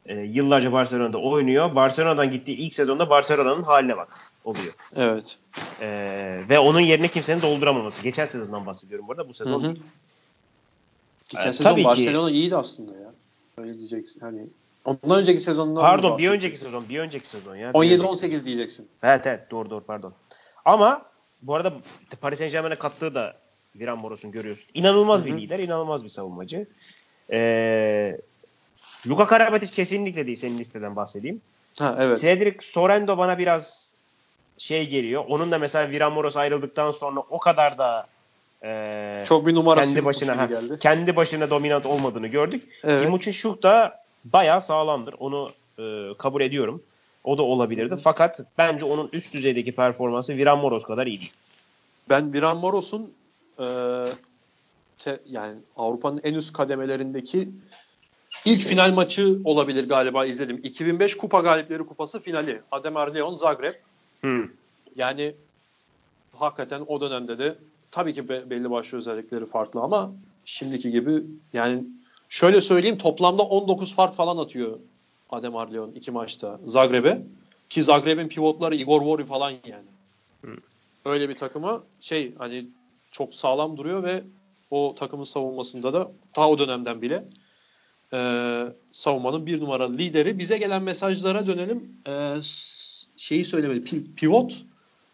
Yıllarca Barcelona'da oynuyor. Barcelona'dan gittiği ilk sezonda Barcelona'nın haline bak oluyor. Evet. Ve onun yerine kimsenin dolduramaması. Geçen sezondan bahsediyorum bu arada. Bu sezon. Geçen sezon Barcelona iyiydi aslında ya. Öyle diyeceksin. Hani ondan önceki sezondan pardon, bir önceki sezon ya. 17-18 diyeceksin. Evet, doğru pardon. Ama bu arada Paris Saint-Germain'e kattığı da Viran Moros'un görüyorsun. İnanılmaz bir lider, inanılmaz bir savunmacı. Luka Karabatic kesinlikle değil senin listeden bahsedeyim. Evet. Cedric Sorrento bana biraz geliyor. Onun da mesela Viran Moros ayrıldıktan sonra o kadar da çok bir numarası kendi başına dominant olmadığını gördük. Timuçin Şuk da bayağı sağlamdır. Onu kabul ediyorum. O da olabilirdi. Fakat bence onun üst düzeydeki performansı Viran Moros kadar iyi değil. Ben Viran Moros'un yani Avrupa'nın en üst kademelerindeki ilk final maçı olabilir galiba, izledim. 2005 Kupa Galipleri Kupası finali. Ademar Leon Zagreb. Yani hakikaten o dönemde de tabii ki belli başlı özellikleri farklı ama şimdiki gibi, yani şöyle söyleyeyim, toplamda 19 fark falan atıyor Ademar Leon 2 maçta Zagreb'e. Ki Zagreb'in pivotları Igor Vori falan yani. Öyle bir takıma hani çok sağlam duruyor ve o takımın savunmasında da ta o dönemden bile savunmanın bir numaralı lideri. Bize gelen mesajlara dönelim. Söylemeli. Pivot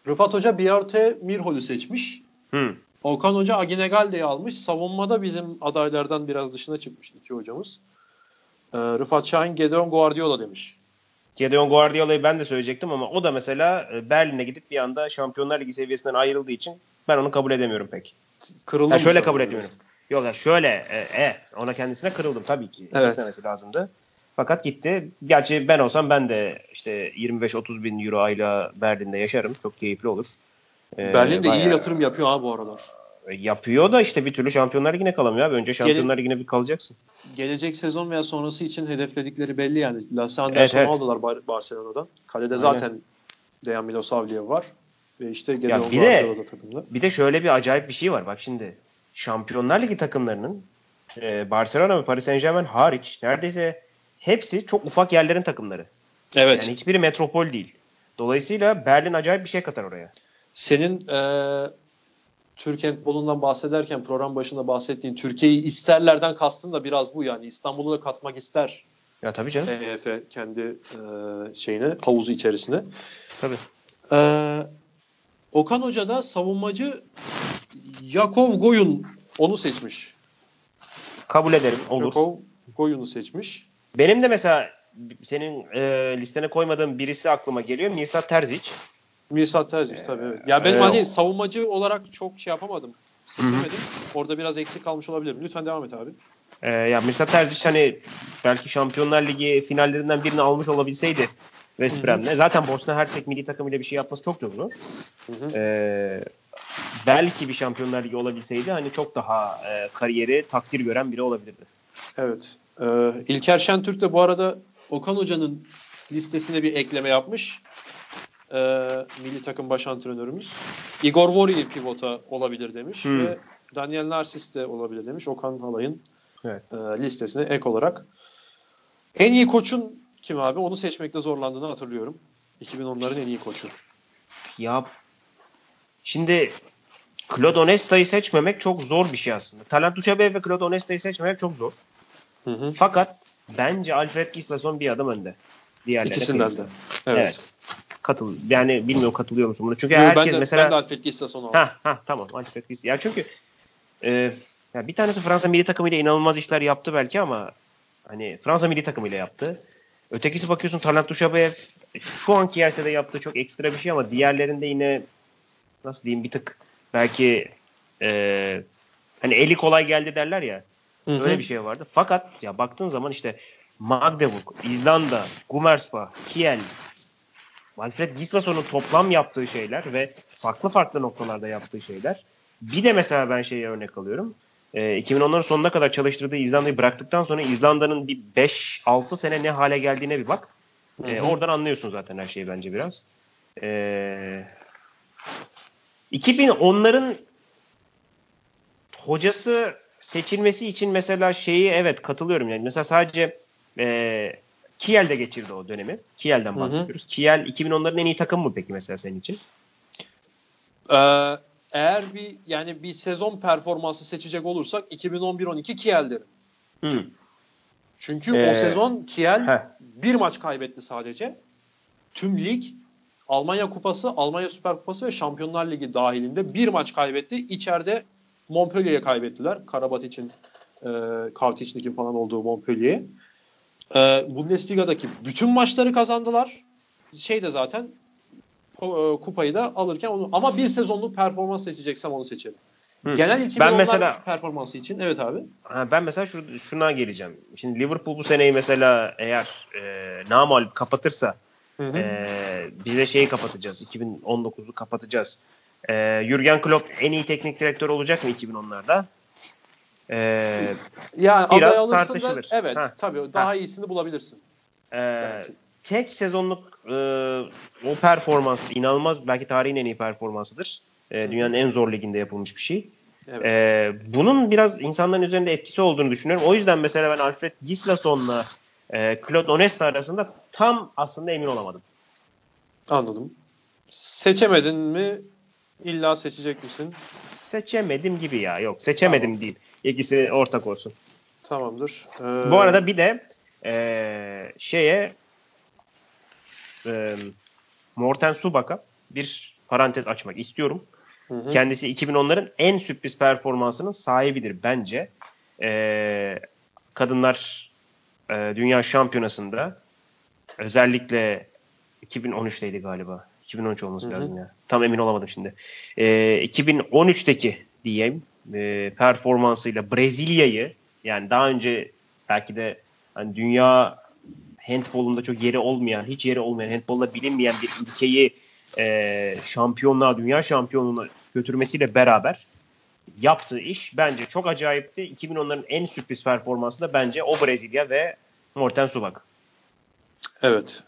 Rıfat Hoca Biarte Mirhol'u seçmiş. Okan Hoca Aginegalde'yi almış. Savunmada bizim adaylardan biraz dışına çıkmış iki hocamız. Rıfat Şahin Gedeon Guardiola demiş. Gedeon Guardiola'yı ben de söyleyecektim ama o da mesela Berlin'e gidip bir anda Şampiyonlar Ligi seviyesinden ayrıldığı için ben onu kabul edemiyorum pek. Yani şöyle kabul etmiyorum. Yok ya şöyle ona kendisine kırıldım tabii ki. Evet. Gitmemesi lazımdı. Fakat gitti. Gerçi ben olsam ben de işte 25-30 bin euro ayla Berlin'de yaşarım. Çok keyifli olur. Berlin de iyi yatırım yapıyor ha bu aralar. Yapıyor da işte bir türlü Şampiyonlar Ligi'ne kalamıyor abi. Önce Şampiyonlar Ligi'ne bir kalacaksın. Gelecek sezon veya sonrası için hedefledikleri belli yani. Sander Sagosen'i aldılar Barcelona'dan. Kalede zaten Dejan Milosavljev var. Ve işte Gedeon Guardiola'da takımda. Bir de şöyle bir acayip bir şey var. Bak şimdi Şampiyonlar Ligi takımlarının Barcelona ve Paris Saint Germain hariç neredeyse hepsi çok ufak yerlerin takımları. Evet. Yani hiçbiri metropol değil. Dolayısıyla Berlin acayip bir şey katar oraya. Senin Türk handbolundan bahsederken program başında bahsettiğin Türkiye'yi isterlerden kastın da biraz bu yani. İstanbul'u da katmak ister. Ya tabii canım. EYF kendi havuzu içerisine. Tabii. Okan Hoca da savunmacı Jakov Goyun onu seçmiş. Kabul ederim. Olur. Jakov Goyun'u seçmiş. Benim de mesela senin listene koymadığım birisi aklıma geliyor. Mirsad Terzic tabii. Evet. Ya benim savunmacı olarak çok yapamadım. Seçemedim. Hı-hı. Orada biraz eksik kalmış olabilirim. Lütfen devam et abi. Ya Mirsad Terzic belki Şampiyonlar Ligi finallerinden birini almış olabilseydi West Brom'le. Zaten Bosna Hersek milli takımıyla bir şey yapması çok zor. Belki bir Şampiyonlar Ligi olabilseydi çok daha kariyeri takdir gören biri olabilirdi. Evet. İlker Şentürk de bu arada Okan Hoca'nın listesine bir ekleme yapmış. Milli takım baş antrenörümüz. Igor Vori pivota olabilir demiş. Ve Daniel Narcis de olabilir demiş. Okan Halay'ın listesine ek olarak. En iyi koçun kim abi? Onu seçmekte zorlandığını hatırlıyorum. 2010'ların en iyi koçu. Ya şimdi Claude Onesta'yı seçmemek çok zor bir şey aslında. Talant Dushabey ve Claude Onesta'yı seçmemek çok zor. Fakat bence Alfred Gislason bir adım önde. İkisinden de. Evet. Yani bilmiyorum katılıyor musun buna? Çünkü herkes ben de Alfred Gislason aldım. Tamam Alfred Gislason. Ya çünkü bir tanesi Fransa milli takımıyla inanılmaz işler yaptı belki ama Fransa milli takımıyla yaptı. Ötekisi bakıyorsun Talant Dushabey şu anki yerse de yaptığı çok ekstra bir şey ama diğerlerinde yine nasıl diyeyim bir tık belki eli kolay geldi derler ya. Öyle bir şey vardı. Fakat ya baktığın zaman işte Magdeburg, İzlanda, Gumersbach, Kiel, Alfred Gislason'un toplam yaptığı şeyler ve farklı farklı noktalarda yaptığı şeyler. Bir de mesela ben örnek alıyorum. 2010'ların sonuna kadar çalıştırdığı İzlanda'yı bıraktıktan sonra İzlanda'nın bir 5-6 sene ne hale geldiğine bir bak. Oradan anlıyorsun zaten her şeyi bence biraz. 2010'ların hocası seçilmesi için mesela katılıyorum yani. Mesela sadece Kiel'de geçirdi o dönemi. Kiel'den bahsediyoruz. Kiel 2010'ların en iyi takımı mı peki mesela senin için? Eğer bir sezon performansı seçecek olursak 2011-12 Kiel derim. Çünkü o sezon Kiel bir maç kaybetti sadece. Tüm lig Almanya Kupası, Almanya Süper Kupası ve Şampiyonlar Ligi dahilinde bir maç kaybetti. İçeride Montpellier'e kaybettiler. Karabatic'in, Kavtic'in falan olduğu Montpellier'e. Bundesliga'daki bütün maçları kazandılar. Zaten kupayı da alırken ama bir sezonluk performans seçeceksem onu seçelim. Genel 2010'lar performansı için. Evet abi. Ben mesela şuna geleceğim. Şimdi Liverpool bu seneyi mesela eğer namağlup kapatırsa Biz de şeyi kapatacağız. 2019'u kapatacağız. Jürgen Klopp en iyi teknik direktör olacak mı 2010'larda? Yani biraz tartışılır. Da, evet. Ha. Tabii daha iyisini bulabilirsin. Tek sezonluk o performans inanılmaz. Belki tarihin en iyi performansıdır. Dünyanın en zor liginde yapılmış bir şey. Evet. Bunun biraz insanların üzerinde etkisi olduğunu düşünüyorum. O yüzden mesela ben Alfred Gislasson'la Claude Onesta arasında tam aslında emin olamadım. Anladım. Seçemedin mi? İlla seçecek misin? Seçemedim gibi ya. Yok, seçemedim tamam. Değil. İkisi ortak olsun. Tamamdır. Bu arada bir de Morten Subak'a bir parantez açmak istiyorum. Hı-hı. Kendisi 2010'ların en sürpriz performansının sahibidir bence. Kadınlar Dünya Şampiyonası'nda özellikle 2013'teydi galiba. 2013 olması lazım ya. Tam emin olamadım şimdi. 2013'teki diyeyim performansıyla Brezilya'yı, yani daha önce belki de hani dünya handbolunda çok yeri olmayan, hiç yeri olmayan, handbolda bilinmeyen bir ülkeyi şampiyonluğa, dünya şampiyonluğuna götürmesiyle beraber yaptığı iş bence çok acayipti. 2010'ların en sürpriz performansı da bence o Brezilya ve Morten Subak. Evet.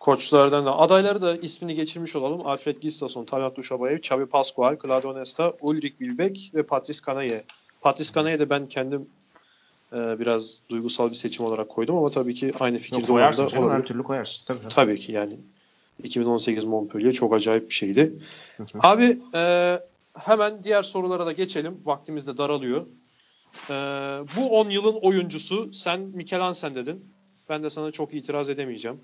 Koçlardan da adayları da ismini geçirmiş olalım. Alfred Gislasson, Talat Duşabayev, Xabi Pascual, Claude Onesta, Ulrich Wilbeck ve Patrice Kanaye. Patrice Kanaye de ben kendim biraz duygusal bir seçim olarak koydum ama tabii ki aynı fikirde olabilir. Her türlü koyarsın. Tabii ki yani. 2018 Montpellier çok acayip bir şeydi. Abi hemen diğer sorulara da geçelim. Vaktimiz de daralıyor. Bu 10 yılın oyuncusu sen Mikel Hansen dedin. Ben de sana çok itiraz edemeyeceğim.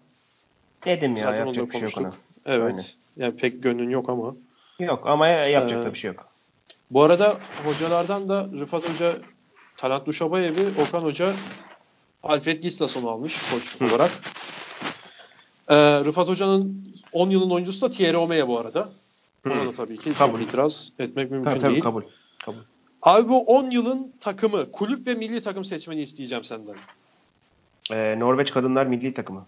Dedim ya. Zaten yapacak bir şey yok ona. Evet. Aynen. Yani pek gönlün yok ama. Yok ama yapacak da bir şey yok. Bu arada hocalardan da Rıfat Hoca, Talat Duşabayev'i, Okan Hoca Alfred Gislasson'u almış koç olarak. Rıfat Hoca'nın 10 yılın oyuncusu da Thierry Omeyan bu arada. Ona da tabii ki kabul. Çok itiraz etmek mümkün değil. Kabul. Abi bu 10 yılın takımı, kulüp ve milli takım seçmeni isteyeceğim senden. Norveç Kadınlar Milli Takımı.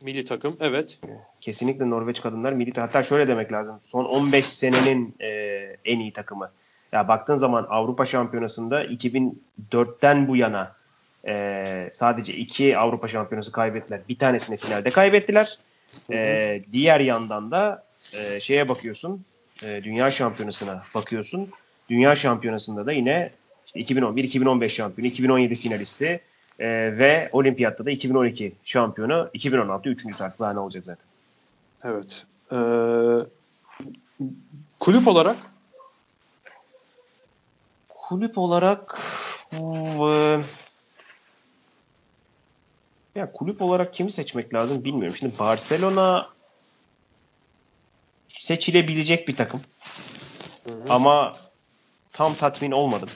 Milli takım, evet. Kesinlikle Norveç Kadınlar Milli Takımı. Hatta şöyle demek lazım. Son 15 senenin en iyi takımı. Ya baktığın zaman Avrupa Şampiyonası'nda 2004'ten bu yana sadece 2 Avrupa Şampiyonası kaybettiler. Bir tanesini finalde kaybettiler. Diğer yandan da şeye bakıyorsun. Dünya Şampiyonası'na bakıyorsun. Dünya Şampiyonası'nda da yine işte 2011-2015 şampiyonu, 2017 finalisti ve olimpiyatta da 2012 şampiyonu, 2016 3. artık daha ne olacak zaten. Evet. Kulüp olarak? Kulüp olarak ya kulüp olarak kimi seçmek lazım bilmiyorum. Şimdi Barcelona seçilebilecek bir takım. Ama tam tatmin olmadım.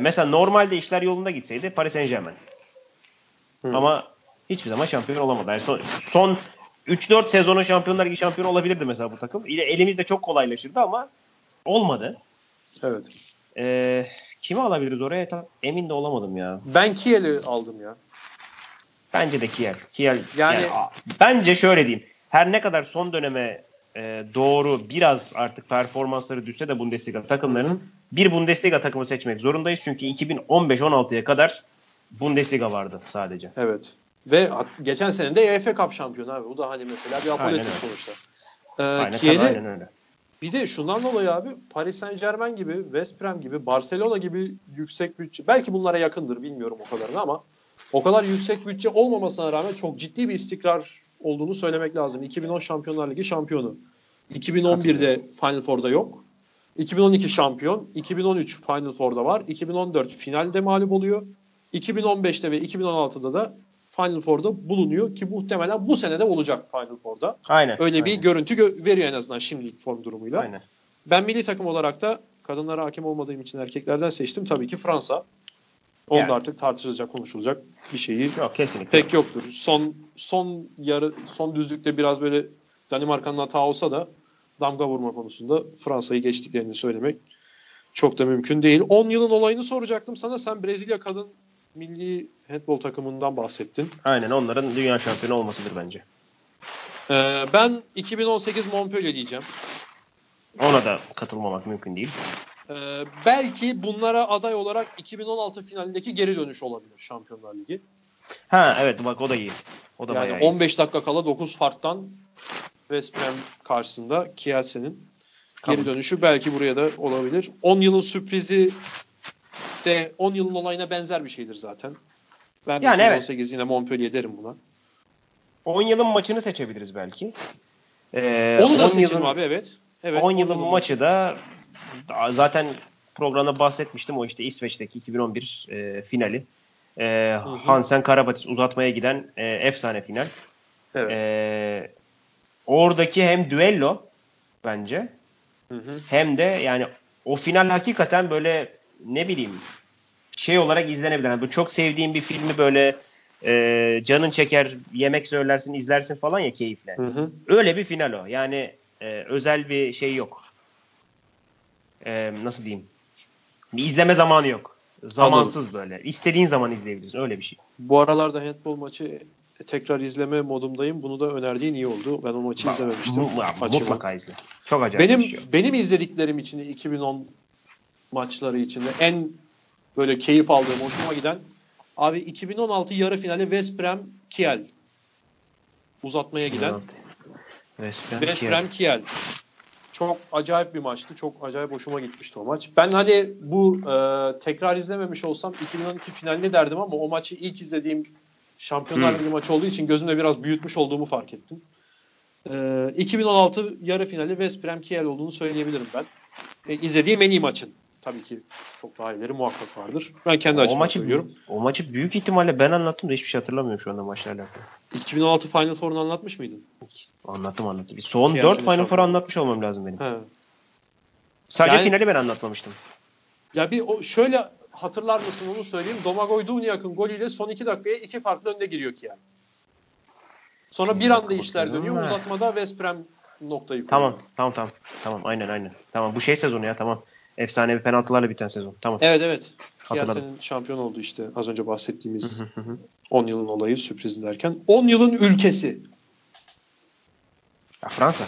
Mesela normalde işler yolunda gitseydi Paris Saint Germain. Ama hiçbir zaman şampiyon olamadı. Yani son 3-4 sezonu Şampiyonlar Ligi şampiyonu olabilirdi mesela bu takım. Elimizde çok kolaylaşırdı ama olmadı. Evet. Kimi alabiliriz oraya? Emin de olamadım ya. Ben Kiel'i aldım ya. Bence de Kiel. Kiel yani bence şöyle diyeyim. Her ne kadar son döneme doğru biraz artık performansları düşse de Bundesliga takımlarının bir Bundesliga takımı seçmek zorundayız. Çünkü 2015-16'ya kadar Bundesliga vardı sadece. Evet. Ve geçen sene de UEFA Cup şampiyonu abi. Bu da hani mesela bir apoletik sonuçta. Aynen öyle. Bir de şundan dolayı abi Paris Saint Germain gibi, West Brom gibi, Barcelona gibi yüksek bütçe. Belki bunlara yakındır bilmiyorum o kadarını ama o kadar yüksek bütçe olmamasına rağmen çok ciddi bir istikrar olduğunu söylemek lazım. 2010 Şampiyonlar Ligi şampiyonu. 2011'de Final Four'da yok. 2012 şampiyon. 2013 Final Four'da var. 2014 finalde mağlup oluyor. 2015'te ve 2016'da da Final Four'da bulunuyor ki muhtemelen bu sene de olacak Final Four'da. Aynen. Öyle bir görüntü veriyor en azından şimdilik form durumuyla. Aynen. Ben milli takım olarak da kadınlara hakim olmadığım için erkeklerden seçtim. Tabii ki Fransa. Onda yani artık tartışılacak, konuşulacak bir şeyi yok, kesinlikle pek yoktur. Son düzlükte biraz böyle Danimarka'nın hata olsa da damga vurma konusunda Fransa'yı geçtiklerini söylemek çok da mümkün değil. 10 yılın olayını soracaktım sana. Sen Brezilya kadın milli handbol takımından bahsettin. Aynen, onların dünya şampiyonu olmasıdır bence. Ben 2018 Montpellier diyeceğim. Ona da katılmamak mümkün değil. Belki bunlara aday olarak 2016 finalindeki geri dönüş olabilir Şampiyonlar Ligi. Ha evet, bak o da iyi. O da yani bayağı iyi. 15 dakika kala 9 farktan West Brom karşısında Kiel'senin geri dönüşü belki buraya da olabilir. 10 yılın sürprizi de 10 yılın olayına benzer bir şeydir zaten. Ben yani 2018 evet, yine Montpellier derim buna. 10 yılın maçını seçebiliriz belki. Onu da seçelim abi, evet. Evet, 10 yılın maçı da zaten programda bahsetmiştim. O işte İsveç'teki 2011 finali. Hansen Karabatic uzatmaya giden efsane final. Evet. Oradaki hem düello bence, hem de yani o final hakikaten böyle ne bileyim şey olarak izlenebilir. Yani çok sevdiğim bir filmi böyle canın çeker, yemek söylersin, izlersin falan ya keyifle. Öyle bir final o. Yani özel bir şey yok. Nasıl diyeyim? Bir izleme zamanı yok. Zamansız böyle. İstediğin zaman izleyebilirsin. Öyle bir şey. Bu aralarda handbol maçı tekrar izleme modumdayım. Bunu da önerdiğin iyi oldu. Ben o maçı izlememiştim. Mutlaka izle. Çok acayip. Benim izlediklerim için 2010 maçları içinde en böyle keyif aldığım, hoşuma giden abi 2016 yarı finali West Brom Kiel. Uzatmaya giden. West Brom Kiel. Çok acayip bir maçtı. Çok acayip hoşuma gitmişti o maç. Ben hani bu tekrar izlememiş olsam 2012 finaline derdim ama o maçı ilk izlediğim Şampiyonlar Ligi maçı olduğu için gözümde biraz büyütmüş olduğumu fark ettim. 2016 yarı finali West Brom Kiel olduğunu söyleyebilirim ben. İzlediğim en iyi maçın. Tabii ki çok daha ileri muhakkak vardır. Ben kendi açımdan söylüyorum. O maçı büyük ihtimalle ben anlattım da hiçbir şey hatırlamıyorum şu anda maçla alakalı. 2006 Final Four'unu anlatmış mıydın? Anlattım. Son Kiel 4 Final Four'u anlatmış olmam lazım benim. He. Sadece yani, finali ben anlatmamıştım. Ya bir şöyle hatırlar mısın onu söyleyeyim. Domagoj Duvnjak'ın golüyle son 2 dakikaya 2 farklı önde giriyor ki yani. Sonra bir anda işler dönüyor. Uzatmada West Brom noktayı koyuyor. Tamam. Aynen. Tamam, bu şey sezonu ya, tamam. Efsanevi penaltılarla biten sezon. Tamam. Evet. Kiel'senin şampiyon oldu işte. Az önce bahsettiğimiz 10 yılın olayı sürprizi derken. 10 yılın ülkesi. Ya Fransa.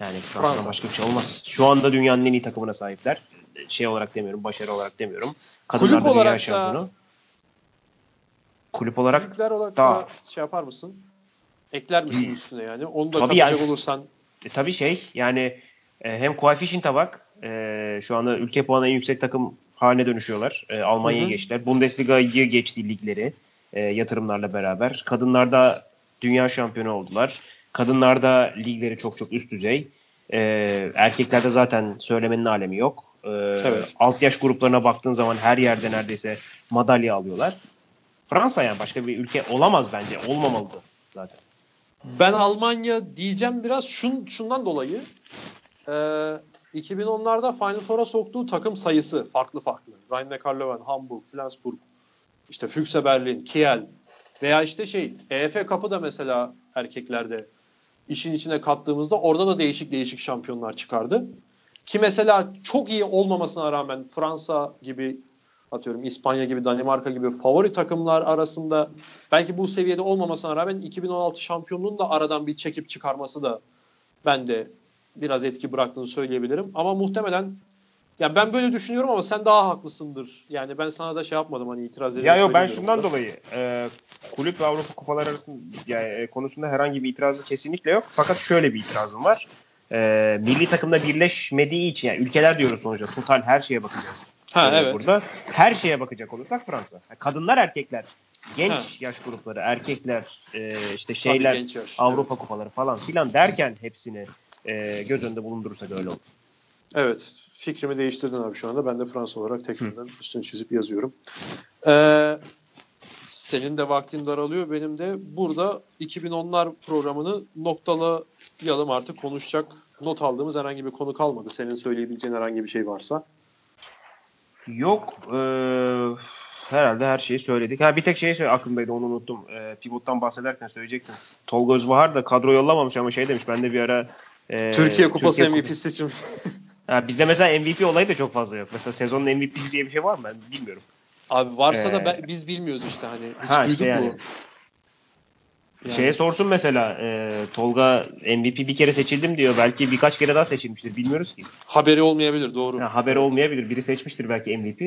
Yani Fransa'dan başka bir şey olmaz. Şu anda dünyanın en iyi takımına sahipler. Şey olarak demiyorum, başarı olarak demiyorum. Kadınlar da dünya şampiyonu. Kulüp olarak da şey yapar mısın? Ekler misin üstüne yani? Onu da tabii katacak yani, olursan. Tabii şey yani hem coefficient'a bak. Şu anda ülke puanı en yüksek takım haline dönüşüyorlar. Almanya'yı geçtiler. Bundesliga'yı geçti ligleri yatırımlarla beraber. Kadınlarda dünya şampiyonu oldular. Kadınlarda ligleri çok üst düzey. Erkeklerde zaten söylemenin alemi yok. Evet. Alt yaş gruplarına baktığın zaman her yerde neredeyse madalya alıyorlar. Fransa yani başka bir ülke olamaz bence. Olmamalıydı zaten. Ben Almanya diyeceğim biraz şundan dolayı. 2010'larda Final Four'a soktuğu takım sayısı farklı. Rhein-Neckar-Löwen, Hamburg, Flensburg, işte Füchse Berlin, Kiel veya işte EF Cup'ı da mesela erkeklerde işin içine kattığımızda orada da değişik şampiyonlar çıkardı. Ki mesela çok iyi olmamasına rağmen Fransa gibi, atıyorum İspanya gibi, Danimarka gibi favori takımlar arasında belki bu seviyede olmamasına rağmen 2016 şampiyonluğunu da aradan bir çekip çıkarması da bende biraz etki bıraktığını söyleyebilirim. Ama muhtemelen ya ben böyle düşünüyorum ama sen daha haklısındır. Yani ben sana da şey yapmadım hani itiraz edeyim. Yok ben şundan dolayı kulüp ve Avrupa kupaları arasında yani, konusunda herhangi bir itirazım kesinlikle yok. Fakat şöyle bir itirazım var. Milli takımda birleşmediği için yani ülkeler diyoruz sonuçta. Total her şeye bakacağız. Ha evet. Burada her şeye bakacak olursak Fransa. Yani kadınlar, erkekler, genç yaş grupları, erkekler işte şeyler Avrupa kupaları falan filan derken hepsini göz önünde bulundurursak öyle olur. Evet. Fikrimi değiştirdin abi şu anda. Ben de Fransa olarak tekrardan üstünü çizip yazıyorum. Senin de vaktin daralıyor. Benim de burada 2010'lar programını noktalayalım artık. Konuşacak, not aldığımız herhangi bir konu kalmadı. Senin söyleyebileceğin herhangi bir şey varsa. Yok. Herhalde her şeyi söyledik. Bir tek şey aklımdaydı, onu unuttum. Pivot'tan bahsederken söyleyecektim. Tolga Özbahar da kadro yollamamış ama şey demiş. Ben de bir ara Türkiye Kupası MVP seçim. Bizde mesela MVP olayı da çok fazla yok. Mesela sezonun MVP'si diye bir şey var mı? Ben bilmiyorum. Abi varsa da biz bilmiyoruz işte hani. Hiç ha, duyduk işte yani. Bu. Yani. Şeye sorsun mesela Tolga MVP bir kere seçildim diyor. Belki birkaç kere daha seçilmiştir. Bilmiyoruz ki. Haberi olmayabilir, doğru. Yani haberi olmayabilir. Biri seçmiştir belki MVP.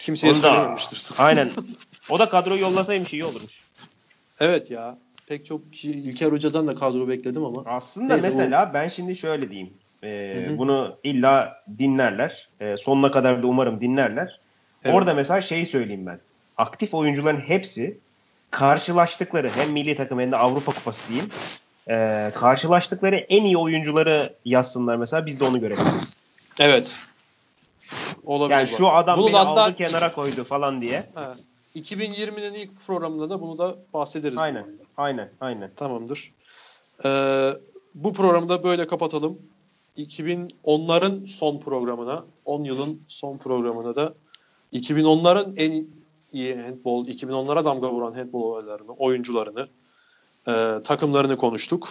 Kimseye söylememiştir. Aynen. O da kadroyu yollasaymış iyi olurmuş. Evet ya. Pek çok İlker Hoca'dan da kadro bekledim ama. Aslında neyse, mesela ben şimdi şöyle diyeyim. Bunu illa dinlerler. Sonuna kadar da umarım dinlerler. Evet. Orada mesela şeyi söyleyeyim ben. Aktif oyuncuların hepsi karşılaştıkları, hem milli takım hem de Avrupa Kupası diyeyim, karşılaştıkları en iyi oyuncuları yazsınlar mesela, biz de onu görelim. Evet. Olabilir. Yani şu adam bunu beni aldı kenara koydu falan diye. Ha. 2020'nin ilk programında da bunu da bahsederiz. Aynen. Tamamdır. Bu programı da böyle kapatalım. 2010'ların son programına, 10 yılın son programına da 2010'ların en iyi handball, 2010'lara damga vuran handball olaylarını, oyuncularını, takımlarını konuştuk.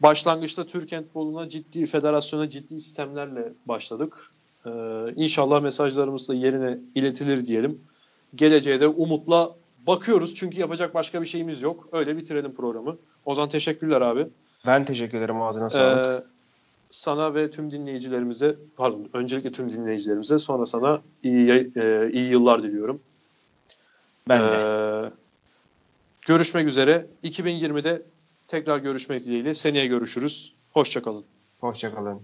Başlangıçta Türk handboluna ciddi, federasyona ciddi sistemlerle başladık. İnşallah mesajlarımız da yerine iletilir diyelim. Geleceğe de umutla bakıyoruz çünkü yapacak başka bir şeyimiz yok. Öyle bitirelim programı. Ozan teşekkürler abi. Ben teşekkür ederim, ağzına sağlık. Sana ve tüm dinleyicilerimize, pardon öncelikle tüm dinleyicilerimize, sonra sana iyi yıllar diliyorum. Ben de. Görüşmek üzere. 2020'de tekrar görüşmek dileğiyle. Seneye görüşürüz. Hoşça kalın. Hoşça kalın.